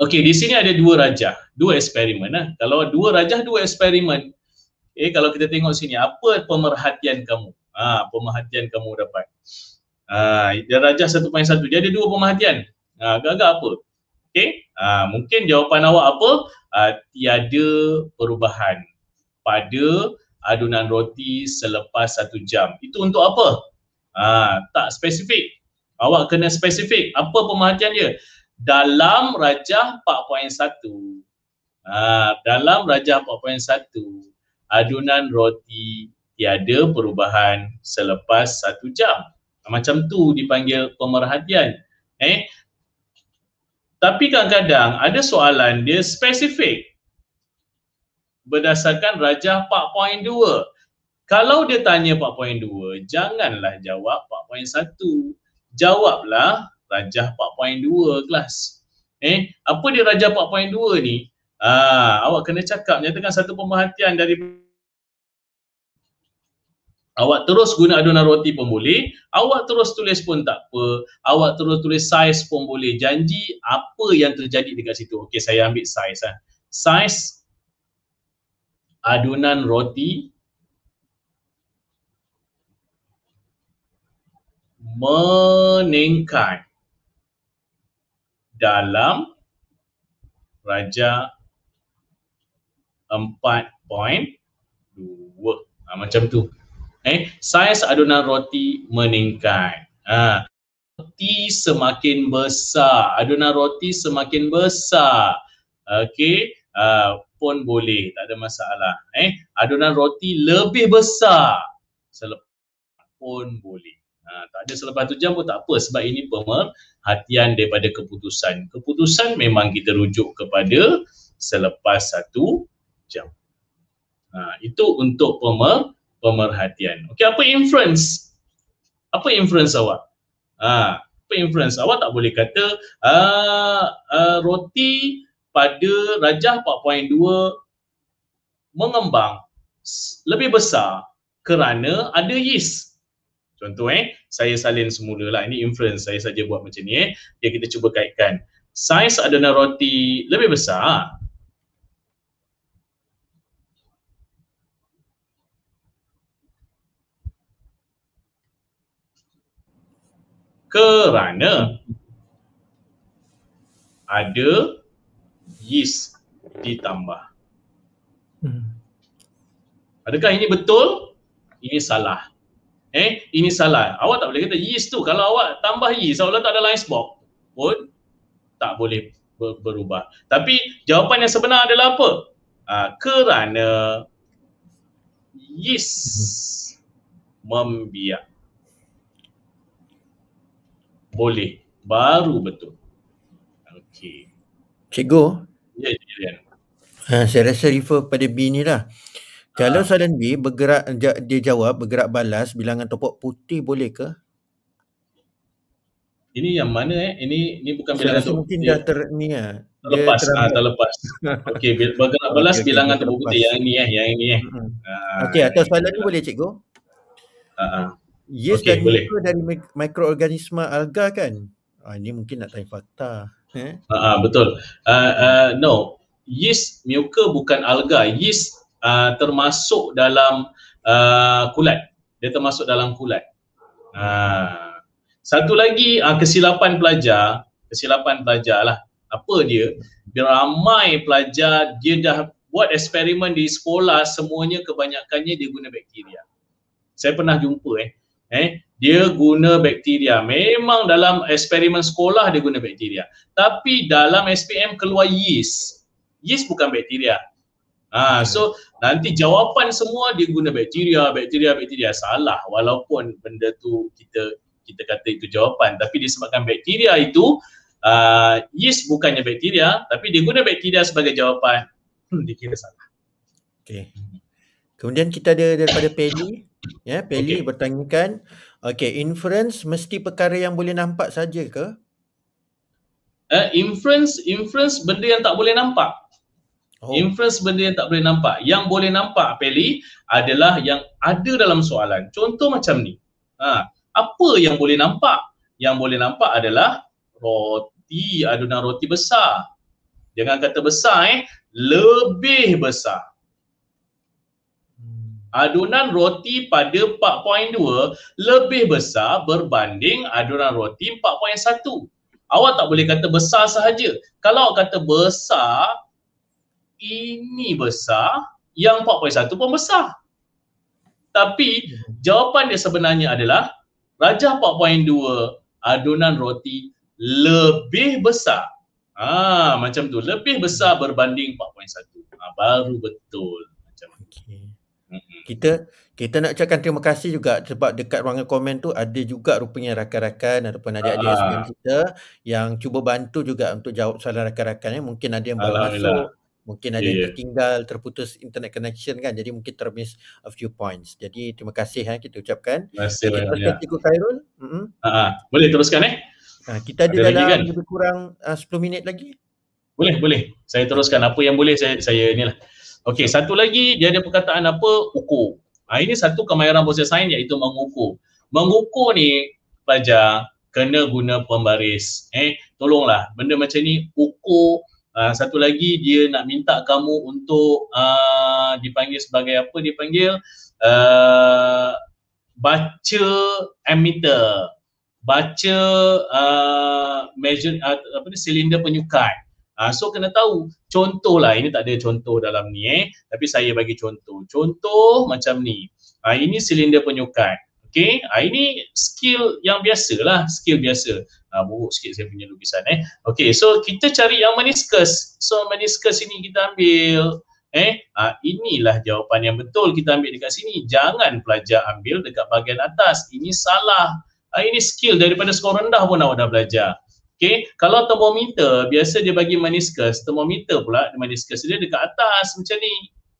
Okey, di sini ada dua rajah, dua eksperimen. Lah. Kalau dua rajah, dua eksperimen. Eh, kalau kita tengok sini, apa pemerhatian kamu? Ha, pemerhatian kamu dapat. Ah, ha, rajah satu titik satu. Dia ada dua pemerhatian. Ha, agak-agak apa? Okey. Ha, mungkin jawapan awak apa? Ha, tiada perubahan pada adunan roti selepas satu jam. Itu untuk apa? Ah, tak spesifik. Awak kena spesifik. Apa pemerhatian dia? Dalam rajah empat titik satu. Ah, dalam rajah empat titik satu, adunan roti tiada perubahan selepas satu jam. Macam tu dipanggil pemerhatian. Eh? Tapi kadang-kadang ada soalan dia spesifik berdasarkan rajah empat titik dua. Kalau dia tanya empat titik dua, janganlah jawab empat titik satu. Jawablah rajah empat titik dua, kelas. Eh, apa dia rajah empat titik dua ni? Ah, awak kena cakap, nyatakan satu pemerhatian dari awak terus guna adunan roti pun boleh, awak terus tulis pun tak apa, awak terus tulis saiz pun boleh, janji apa yang terjadi dekat situ. Okey, saya ambil saiz ah. Saiz adunan roti meningkat dalam rajah empat titik dua. Ha, macam tu. Eh, saiz adunan roti meningkat. Ha, roti semakin besar, adunan roti semakin besar. Okey. Uh, pun boleh, tak ada masalah. Eh, adunan roti lebih besar selepas pun boleh. Ha, tak ada selepas tu jam pun tak apa, sebab ini pemerhatian daripada keputusan. Keputusan memang kita rujuk kepada selepas satu jam. Ha, itu untuk pemer pemerhatian. Okey, apa inference? Apa inference awak? Ha, apa inference? Awak tak boleh kata uh, uh, roti pada rajah empat titik dua mengembang lebih besar kerana ada yeast. Contoh, eh, saya salin semula lah. Ini inference, saya saja buat macam ni, eh. Okay, kita cuba kaitkan. Saiz adunan roti lebih besar kerana ada yeast ditambah. Hmm. Adakah ini betul? Ini salah. Eh, ini salah. Awak tak boleh kata yeast tu. Kalau awak tambah yeast, awak tak ada ice box pun tak boleh ber berubah. Tapi jawapan yang sebenar adalah apa? Ha, kerana yeast membiak. Boleh. Baru betul. Okey. Cikgu? Ya, ya, ya. Saya rasa refer pada B ni lah. Kalau soalan B, bergerak, dia jawab bergerak balas bilangan topok putih boleh ke? Ini yang mana, eh? Ini ini bukan bilangan topok putih. Mungkin dah ter, ni lah. Terlepas, ha, terlepas. Okey, bergerak balas okay, bilangan okay, topok putih. Yang ini, eh? Yang ini, eh? Hmm. Ah, okey, atau soalan ni boleh, cikgu? Ah, yes, okay, dan boleh. Itu dari mikroorganisma alga kan? Ah, ini mungkin nak tanya fakta. Hmm? Uh, betul. Uh, uh, no, yeast muka bukan alga. Yeast uh, termasuk dalam uh, kulat. Dia termasuk dalam kulat. Uh, Satu lagi uh, kesilapan pelajar, kesilapan pelajar lah. Apa dia? Ramai pelajar dia dah buat eksperimen di sekolah, semuanya kebanyakannya dia guna bakteria. Saya pernah jumpa eh. Eh, dia guna bakteria. Memang dalam eksperimen sekolah dia guna bakteria. Tapi dalam S P M keluar yeast. Yeast bukan bakteria. Ha, so nanti jawapan semua dia guna bakteria, bakteria, bakteria. Salah walaupun benda tu kita kita kata itu jawapan. Tapi disebabkan bakteria itu, uh, yeast bukannya bakteria, tapi dia guna bakteria sebagai jawapan. Hmm, dia kira salah. Okay. Kemudian kita ada daripada Peli. Ya, Peli okay. bertanyakan, okay, inference mesti perkara yang boleh nampak saja ke? Uh, inference, inference benda yang tak boleh nampak. Oh. Inference benda yang tak boleh nampak. Yang boleh nampak, Peli, adalah yang ada dalam soalan. Contoh macam ni. Ha, apa yang boleh nampak? Yang boleh nampak adalah roti, adunan roti besar. Jangan kata besar eh, lebih besar. Adunan roti pada empat titik dua lebih besar berbanding adunan roti empat titik satu. Awak tak boleh kata besar sahaja. Kalau awak kata besar, ini besar, yang empat titik satu pun besar. Tapi jawapan dia sebenarnya adalah rajah empat titik dua adunan roti lebih besar. Ah, macam tu, lebih besar berbanding empat titik satu. Ah, baru betul macam okay. Kita kita nak ucapkan terima kasih juga sebab dekat ruangan komen tu ada juga rupanya rakan-rakan ataupun adik-adik S P M kita yang cuba bantu juga untuk jawab soalan rakan-rakan. Mungkin ada yang baru masuk, mungkin ada yeah. yang tertinggal, terputus internet connection kan, jadi mungkin termiss a few points. Jadi terima kasih eh, kita ucapkan. Terima kasih banyak. Cikgu Khairul. Mm-hmm. Aa, boleh teruskan eh? Ha, kita ada, ada dalam kan? Lebih kurang uh, sepuluh minit lagi. Boleh, boleh. Saya teruskan apa yang boleh saya saya inilah. Okey, satu lagi dia ada perkataan apa? Ukur. Ha, ini satu kemahiran proses sains iaitu mengukur. Mengukur ni pelajar kena guna pembaris. Eh, tolonglah benda macam ni ukur. Uh, satu lagi dia nak minta kamu untuk uh, dipanggil sebagai apa dipanggil uh, baca ammeter. Baca uh, measure uh, apa ni silinder penyukai. Uh, so kena tahu contohlah, ini tak ada contoh dalam ni eh, tapi saya bagi contoh. Contoh macam ni. Uh, ini silinder penyukai. Okey, uh, ini skill yang biasalah, skill biasa. Uh, buruk sikit saya punya lukisan eh. Okey, so kita cari yang meniscus. So meniscus ini kita ambil eh, uh, inilah jawapan yang betul kita ambil dekat sini. Jangan pelajar ambil dekat bahagian atas. Ini salah. Uh, ini skill daripada sekolah rendah pun awak dah belajar. Okay, kalau termometer biasa dia bagi meniscus, termometer pula meniscus dia dekat atas macam ni.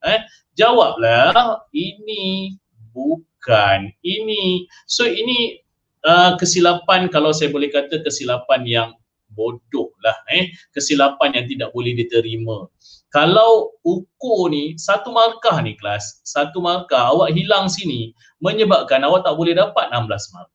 Eh, jawablah ini bukan ini. So ini uh, kesilapan, kalau saya boleh kata kesilapan yang bodoh lah. Eh, kesilapan yang tidak boleh diterima. Kalau ukur ni satu markah ni kelas, satu markah awak hilang sini menyebabkan awak tak boleh dapat enam belas markah.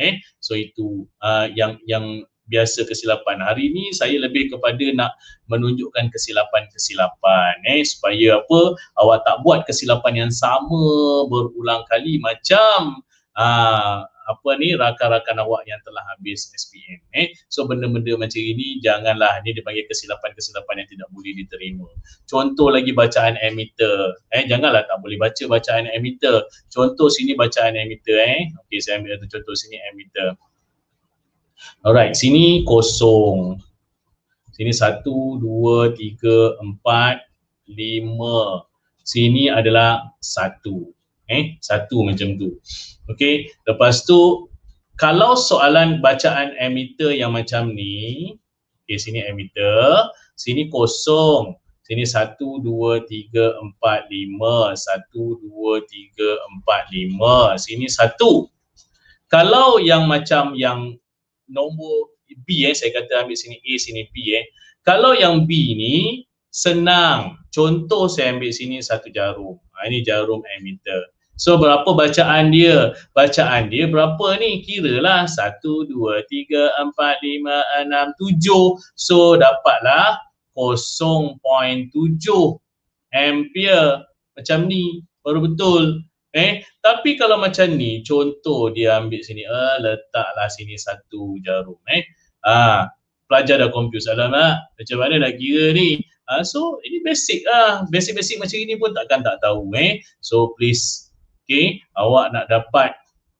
Eh, so itu uh, yang yang biasa kesilapan. Hari ini saya lebih kepada nak menunjukkan kesilapan-kesilapan eh, supaya apa awak tak buat kesilapan yang sama berulang kali macam aa, apa ni rakan-rakan awak yang telah habis S P M eh. So benda-benda macam ini janganlah, ni dipanggil kesilapan-kesilapan yang tidak boleh diterima. Contoh lagi bacaan ammeter eh, janganlah tak boleh baca bacaan ammeter. Contoh sini bacaan ammeter eh. Okey, saya ambil contoh sini ammeter. Alright, sini kosong. Sini satu, dua, tiga, empat, lima. Sini adalah satu. Eh, satu macam tu. Okey, lepas tu kalau soalan bacaan ammeter yang macam ni, okey, sini ammeter, sini kosong. Sini satu, dua, tiga, empat, lima. Satu, dua, tiga, empat, lima. Sini satu. Kalau yang macam yang nombor B eh, saya kata ambil sini A, sini B eh. Kalau yang B ni senang. Contoh saya ambil sini satu jarum. Ha, ini jarum ammeter. So berapa bacaan dia? Bacaan dia berapa ni? Kiralah satu, dua, tiga, empat, lima, enam, tujuh. So dapatlah kosong perpuluhan tujuh ampere. Macam ni. Baru betul. Eh, tapi kalau macam ni, contoh dia ambil sini, ah, letaklah sini satu jarum. Eh, ah, pelajar dah confuse, alamak, macam mana dah kira ni? Ah, so ini basic ah, basic-basic macam ini pun takkan tak tahu. Eh, so please, okay, awak nak dapat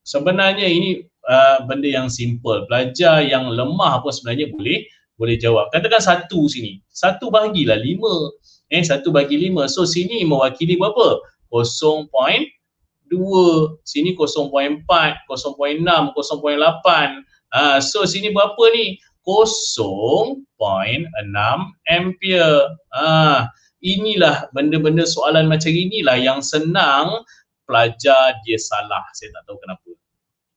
sebenarnya ini ah, benda yang simple. Pelajar yang lemah pun sebenarnya boleh boleh jawab. Katakan satu sini, satu bahagilah lima. Eh, satu bagi lima. So sini mewakili berapa? Kosong point dua, sini kosong point empat, kosong point enam, kosong point lapan. Ah, so sini berapa ni? Kosong point enam ampere. Ah, inilah benda-benda soalan macam inilah yang senang pelajar dia salah. Saya tak tahu kenapa.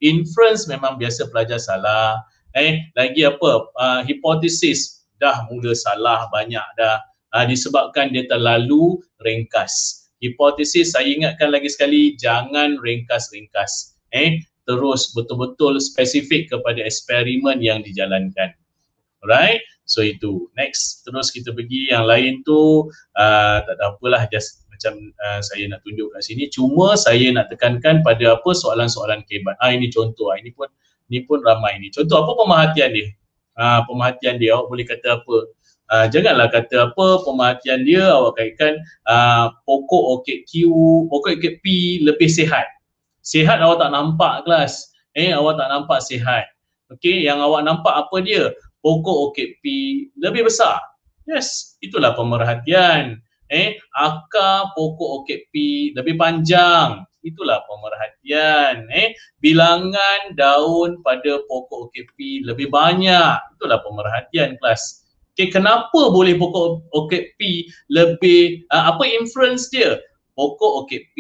Inference memang biasa pelajar salah. Eh, lagi apa? Ah, hipotesis dah mula salah banyak dah. Ah, disebabkan dia terlalu ringkas. Hipotesis, saya ingatkan lagi sekali, jangan ringkas-ringkas. Eh, terus betul-betul spesifik kepada eksperimen yang dijalankan. Alright, so itu. Next, terus kita pergi yang lain tu, uh, tak ada apalah, just macam uh, saya nak tunjuk kat sini. Cuma saya nak tekankan pada apa soalan-soalan kebat. Ah, ini contoh, ini pun ini pun ramai ni. Contoh apa pemerhatian dia? Ah, pemerhatian dia, awak boleh kata apa? Uh, janganlah kata apa pemerhatian dia awak kaitkan uh, pokok orkid Q, pokok orkid P lebih sihat. Sihat awak tak nampak kelas. Eh, awak tak nampak sihat. Okey, yang awak nampak apa dia? Pokok orkid P lebih besar. Yes, itulah pemerhatian. Eh, akar pokok orkid P lebih panjang. Itulah pemerhatian. Eh, bilangan daun pada pokok orkid P lebih banyak. Itulah pemerhatian kelas. Okay, kenapa boleh pokok orkid P lebih, uh, apa inference dia? Pokok orkid P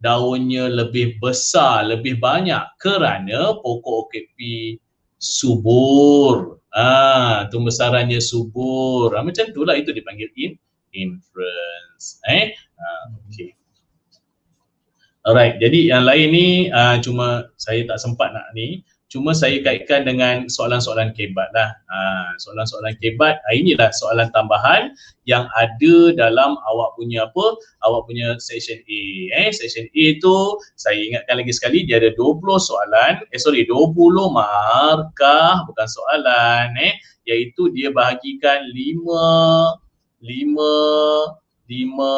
daunnya lebih besar, lebih banyak kerana pokok orkid P subur. Ah, tumbesarannya subur. Ah, macam itulah, itu dipanggil in, inference. Eh, ah, okay. Alright, jadi yang lain ni uh, cuma saya tak sempat nak ni. Cuma saya kaitkan dengan soalan-soalan kebat lah. Ha, soalan-soalan kebat, inilah soalan tambahan yang ada dalam awak punya apa? Awak punya section A. Eh, section A tu, saya ingatkan lagi sekali, dia ada dua puluh soalan. Eh, sorry, dua puluh markah, bukan soalan. Eh, iaitu dia bahagikan lima, lima, lima,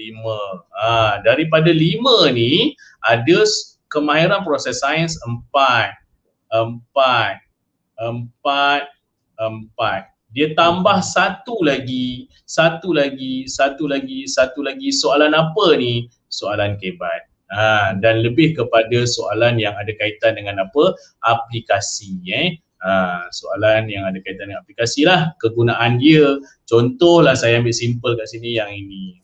lima. Ha, daripada lima ni, ada kemahiran proses sains empat. Empat, empat, empat. Dia tambah satu lagi, satu lagi, satu lagi, satu lagi. Soalan apa ni? Soalan kebat. Ha, dan lebih kepada soalan yang ada kaitan dengan apa? Aplikasi. Eh. Ha, soalan yang ada kaitan dengan aplikasi lah. Kegunaan dia. Contohlah saya ambil simple kat sini yang ini.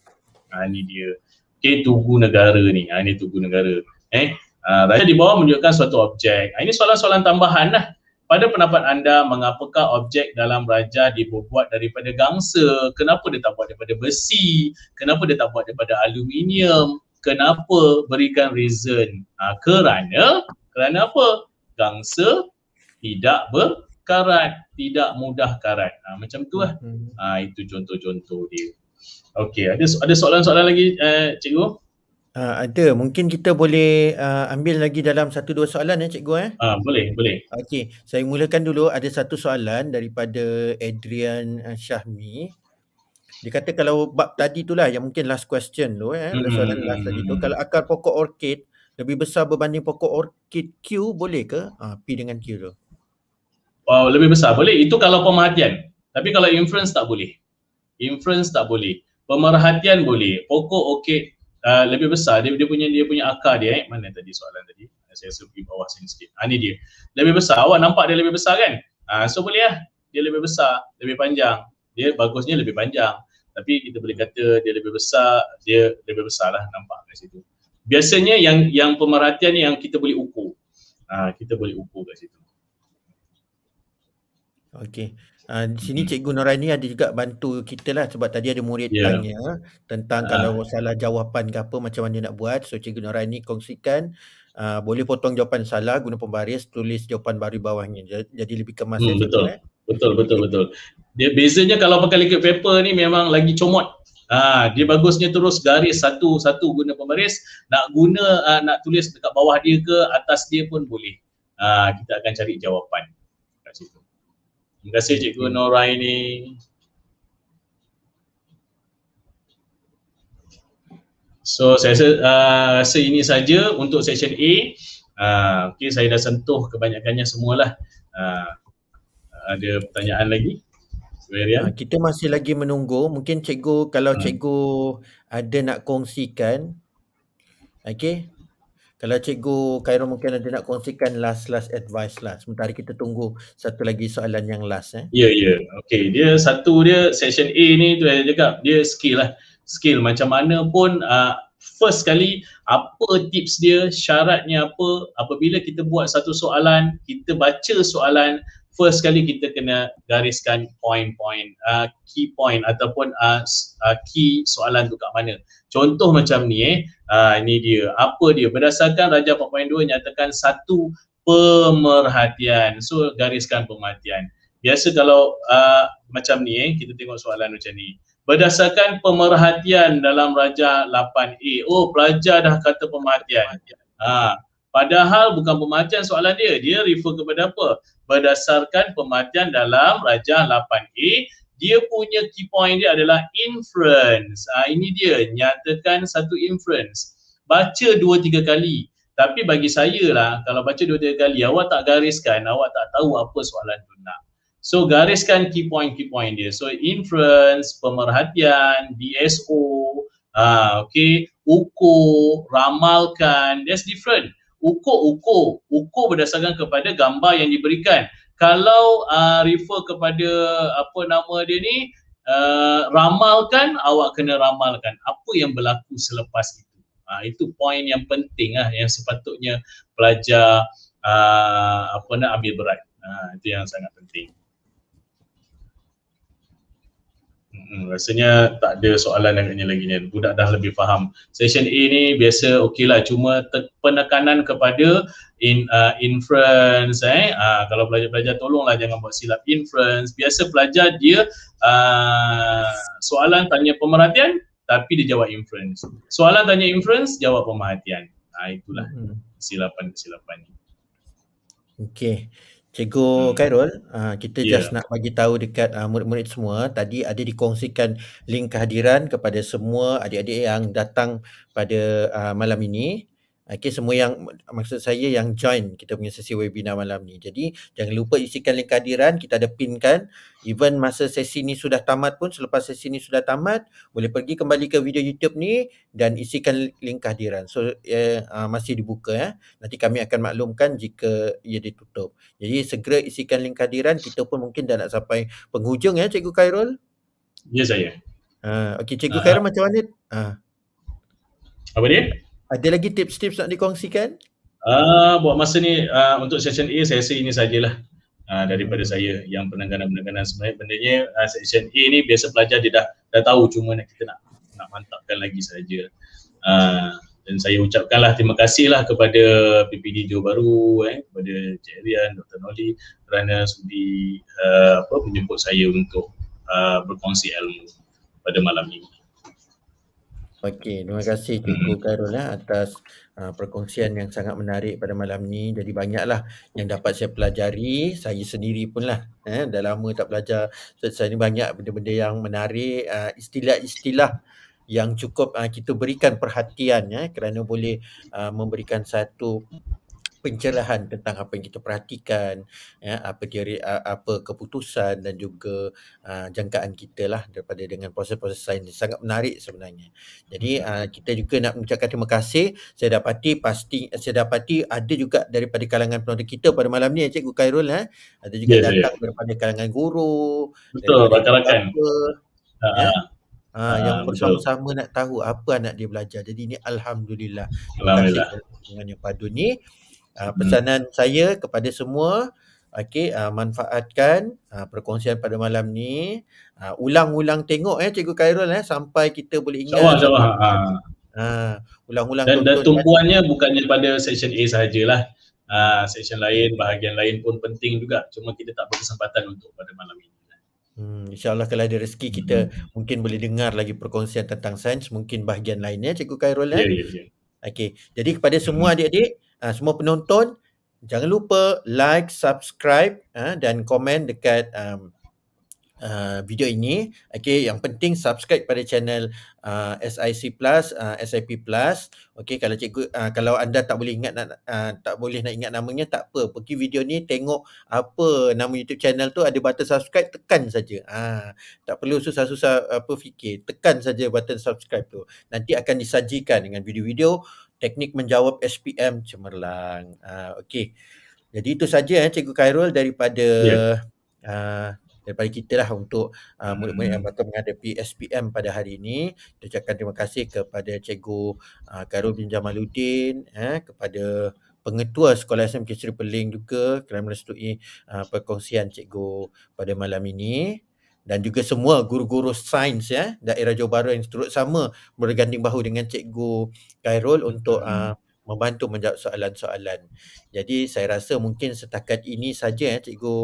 Ha, ni dia. Okay, tugu negara ni. Ha, ni tugu negara. Eh. Uh, raja di bawah menunjukkan suatu objek. Ini soalan-soalan tambahan lah. Pada pendapat anda, mengapakah objek dalam raja dibuat daripada gangsa? Kenapa dia tak buat daripada besi? Kenapa dia tak buat daripada aluminium? Kenapa? Berikan reason. Uh, kerana, kerana apa? Gangsa tidak berkarat, tidak mudah karat. Uh, macam tu lah. Uh, itu contoh-contoh dia. Okey, ada ada soalan-soalan lagi uh, cikgu? Uh, ada, mungkin kita boleh uh, ambil lagi dalam satu dua soalan ya cikgu eh? Uh, boleh, boleh. Okey, saya mulakan dulu. Ada satu soalan daripada Adrian uh, Syahmi. Dia kata kalau bab tadi itulah yang mungkin last question tu eh, mm-hmm. soalan last tadi tu. Kalau akar pokok orkid lebih besar berbanding pokok orkid Q boleh ke? Uh, P dengan Q tu. Wow, lebih besar boleh. Itu kalau pemerhatian. Tapi kalau inference tak boleh. Inference tak boleh. Pemerhatian boleh. Pokok orkid Uh, lebih besar dia, dia punya dia punya akar dia eh? Mana tadi soalan tadi? Saya suruh pergi bawah sini sikit. Ha, ni dia. Lebih besar. Awak nampak dia lebih besar kan? Ha, so boleh lah. Dia lebih besar, lebih panjang. Dia bagusnya lebih panjang. Tapi kita boleh kata dia lebih besar, dia lebih besar lah nampak kat situ. Biasanya yang yang pemerhatian ni yang kita boleh ukur. Ha, kita boleh ukur kat situ. Okey. Uh, di sini Cikgu Noraini ada juga bantu kita lah sebab tadi ada murid yeah. tanya tentang uh. kalau salah jawapan ke apa macam mana nak buat. So Cikgu Noraini kongsikan uh, boleh potong jawapan salah guna pembaris, tulis jawapan baru bawahnya. Jadi lebih kemas. Hmm, betul. Cikgu, eh? Betul, betul, betul. Dia bezanya kalau pakai liquid paper ni memang lagi comot. Ha, dia bagusnya terus garis satu-satu guna pembaris, nak guna uh, nak tulis dekat bawah dia ke atas dia pun boleh. Ha, kita akan cari jawapan kat situ. Terima kasih Cikgu Noraini. So saya uh, rasa ini saja untuk session A. Uh, okay, saya dah sentuh kebanyakannya semualah. Uh, ada pertanyaan lagi? Kita masih lagi menunggu. Mungkin cikgu, kalau hmm. cikgu ada nak kongsikan, okay, kalau cikgu Khairul mungkin ada nak kongsikan last-last advice lah. Sementara kita tunggu satu lagi soalan yang last. Ya, eh. ya. Yeah, yeah. Okay, dia satu dia session A ni tu saya cakap, dia skill lah. Skill macam mana pun, uh, first kali apa tips dia, syaratnya apa, apabila kita buat satu soalan, kita baca soalan, first kali kita kena gariskan point-point, uh, key point ataupun uh, uh, key soalan tu kat mana. Contoh macam ni eh, uh, ini dia, apa dia? Berdasarkan Raja empat titik dua nyatakan satu pemerhatian. So gariskan pemerhatian. Biasa kalau uh, macam ni eh, kita tengok soalan macam ni. Berdasarkan pemerhatian dalam Raja lapan A, oh pelajar dah kata pemerhatian. Ha. Padahal bukan pemerhatian soalan dia, dia refer kepada apa? Berdasarkan pemerhatian dalam Raja lapan A, dia punya key point dia adalah inference. Ha, ini dia, nyatakan satu inference. Baca dua tiga kali. Tapi bagi saya lah, kalau baca dua tiga kali, awak tak gariskan, awak tak tahu apa soalan tu nak. So gariskan key point-key point dia. So inference, pemerhatian, D S O, ha, okay, ukur, ramalkan, that's different. Ukur-ukur, ukur berdasarkan kepada gambar yang diberikan. Kalau uh, refer kepada apa nama dia ni, uh, ramalkan, awak kena ramalkan apa yang berlaku selepas itu. Uh, itu poin yang penting lah, yang sepatutnya pelajar uh, apa nak ambil berat. Uh, itu yang sangat penting. Hmm, rasanya tak ada soalan agaknya lagi ni. Budak dah lebih faham. Session A ni biasa okeylah, cuma penekanan kepada in uh, inference eh. Uh, kalau pelajar-pelajar tolonglah jangan buat silap inference. Biasa pelajar dia uh, soalan tanya pemerhatian tapi dia jawab inference. Soalan tanya inference jawab pemerhatian. Uh, itulah kesilapan-kesilapan ni. Okey. Cikgu Khairul, uh, kita yeah. just nak bagi tahu dekat uh, murid-murid semua, tadi ada dikongsikan link kehadiran kepada semua adik-adik yang datang pada uh, malam ini. Okay, semua yang, maksud saya yang join kita punya sesi webinar malam ni. Jadi jangan lupa isikan link kehadiran, kita ada pinkan. Even masa sesi ni sudah tamat pun, selepas sesi ni sudah tamat, boleh pergi kembali ke video YouTube ni dan isikan link kehadiran. So eh, uh, masih dibuka ya. Eh. Nanti kami akan maklumkan jika ia ditutup. Jadi segera isikan link kehadiran, kita pun mungkin dah nak sampai penghujung ya Cikgu Khairul. Ya saya. Uh, Okey Cikgu uh, Khairul macam mana? Uh. Apa dia? Ada lagi tips-tips nak dikongsikan? Uh, buat masa ni uh, untuk session A saya rasa ini sajalah uh, daripada saya yang penekanan-penekanan sebenarnya. Bendanya uh, session A ni biasa pelajar dia dah, dah tahu, cuma nak kita nak, nak mantapkan lagi saja. Uh, dan saya ucapkanlah terima kasihlah kepada P P D Johor Bahru, eh, kepada Cik Rian, Doktor Noli kerana sudi uh, apa, menjemput saya untuk uh, berkongsi ilmu pada malam ini. Okey, terima kasih Cikgu Khairul ya, atas uh, perkongsian yang sangat menarik pada malam ni. Jadi banyaklah yang dapat saya pelajari, saya sendiri pun lah eh, dah lama tak belajar. So, saya ni banyak benda-benda yang menarik, uh, istilah-istilah yang cukup uh, kita berikan perhatian ya, kerana boleh uh, memberikan satu pencerahan tentang apa yang kita perhatikan ya, apa teori, apa keputusan dan juga uh, jangkaan kita lah daripada dengan proses-proses sains. Sangat menarik sebenarnya. Jadi uh, kita juga nak mengucapkan terima kasih. Saya dapati pasti saya dapati ada juga daripada kalangan penonton kita pada malam ni Cikgu Khairul eh? Ada juga yeah, datang yeah. daripada kalangan guru. Betul, rakan-rakan. Ha, yang bersama-sama nak tahu apa anak dia belajar. Jadi ini alhamdulillah. Alhamdulillah. Dengan yang padu ni Uh, pesanan hmm. saya kepada semua, okay, uh, manfaatkan uh, perkongsian pada malam ni, uh, ulang-ulang tengok eh Cikgu Khairul eh, sampai kita boleh ingat. Salah-salah. Uh, ulang-ulang. Dan, dan tumpuannya bukannya pada section A sahajalah, uh, section lain, bahagian lain pun penting juga, cuma kita tak berkesempatan untuk pada malam ini. Hmm, InsyaAllah kalau ada rezeki kita hmm. mungkin boleh dengar lagi perkongsian tentang sains, mungkin bahagian lainnya Cikgu Khairul. Ya, ya, ya. Okey, jadi kepada semua adik-adik, hmm. semua penonton, jangan lupa like, subscribe dan komen dekat um, Uh, video ini. Okey, yang penting subscribe pada channel uh, S I C plus, uh, S I P plus. Okey, kalau cikgu uh, kalau anda tak boleh ingat nak, uh, tak boleh nak ingat namanya, tak apa, pergi video ni tengok apa nama YouTube channel tu, ada button subscribe, tekan saja. Uh, tak perlu susah-susah apa fikir, tekan saja button subscribe tu. Nanti akan disajikan dengan video-video teknik menjawab S P M cemerlang. Uh, Okey. Jadi itu saja eh Cikgu Khairul daripada yeah. uh, daripada kita lah untuk uh, murid-murid yang bakal menghadapi S P M pada hari ini. Kita ucapkan terima kasih kepada Cikgu uh, Khairul Bin Jamaludin, eh, kepada Pengetua Sekolah S M K Seri Perling juga kerana merestui uh, perkongsian Cikgu pada malam ini, dan juga semua guru-guru sains ya daerah Johor Bahru yang turut sama berganding bahu dengan Cikgu Khairul untuk uh, membantu menjawab soalan-soalan. Jadi saya rasa mungkin setakat ini saja ya eh, Cikgu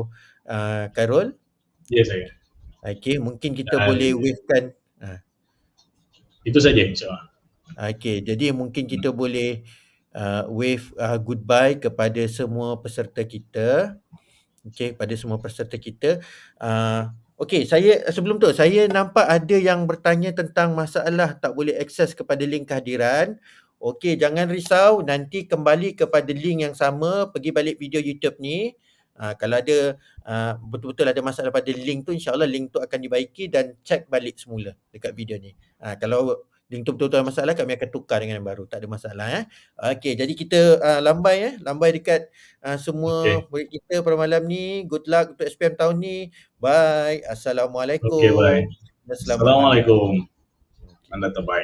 uh, Khairul. Ya saya. Okey, mungkin kita uh, boleh wavekan. Uh. Itu saja insya-Allah. Okey, jadi mungkin kita hmm. boleh uh, wave uh, goodbye kepada semua peserta kita. Okey, pada semua peserta kita. Uh, Okey, saya sebelum tu saya nampak ada yang bertanya tentang masalah tak boleh akses kepada link kehadiran. Okey, jangan risau, nanti kembali kepada link yang sama, pergi balik video YouTube ni. Uh, kalau ada betul-betul uh, ada masalah pada link tu, insyaAllah link tu akan dibaiki dan cek balik semula dekat video ni. Uh, kalau link tu betul-betul ada masalah, kami akan tukar dengan yang baru. Tak ada masalah. Eh? Okey, jadi kita uh, lambai. Eh? Lambai dekat uh, semua okay. murid kita pada malam ni. Good luck untuk S P M tahun ni. Bye. Assalamualaikum. Okay, bye. Assalamualaikum. Assalamualaikum. Anda terbaik.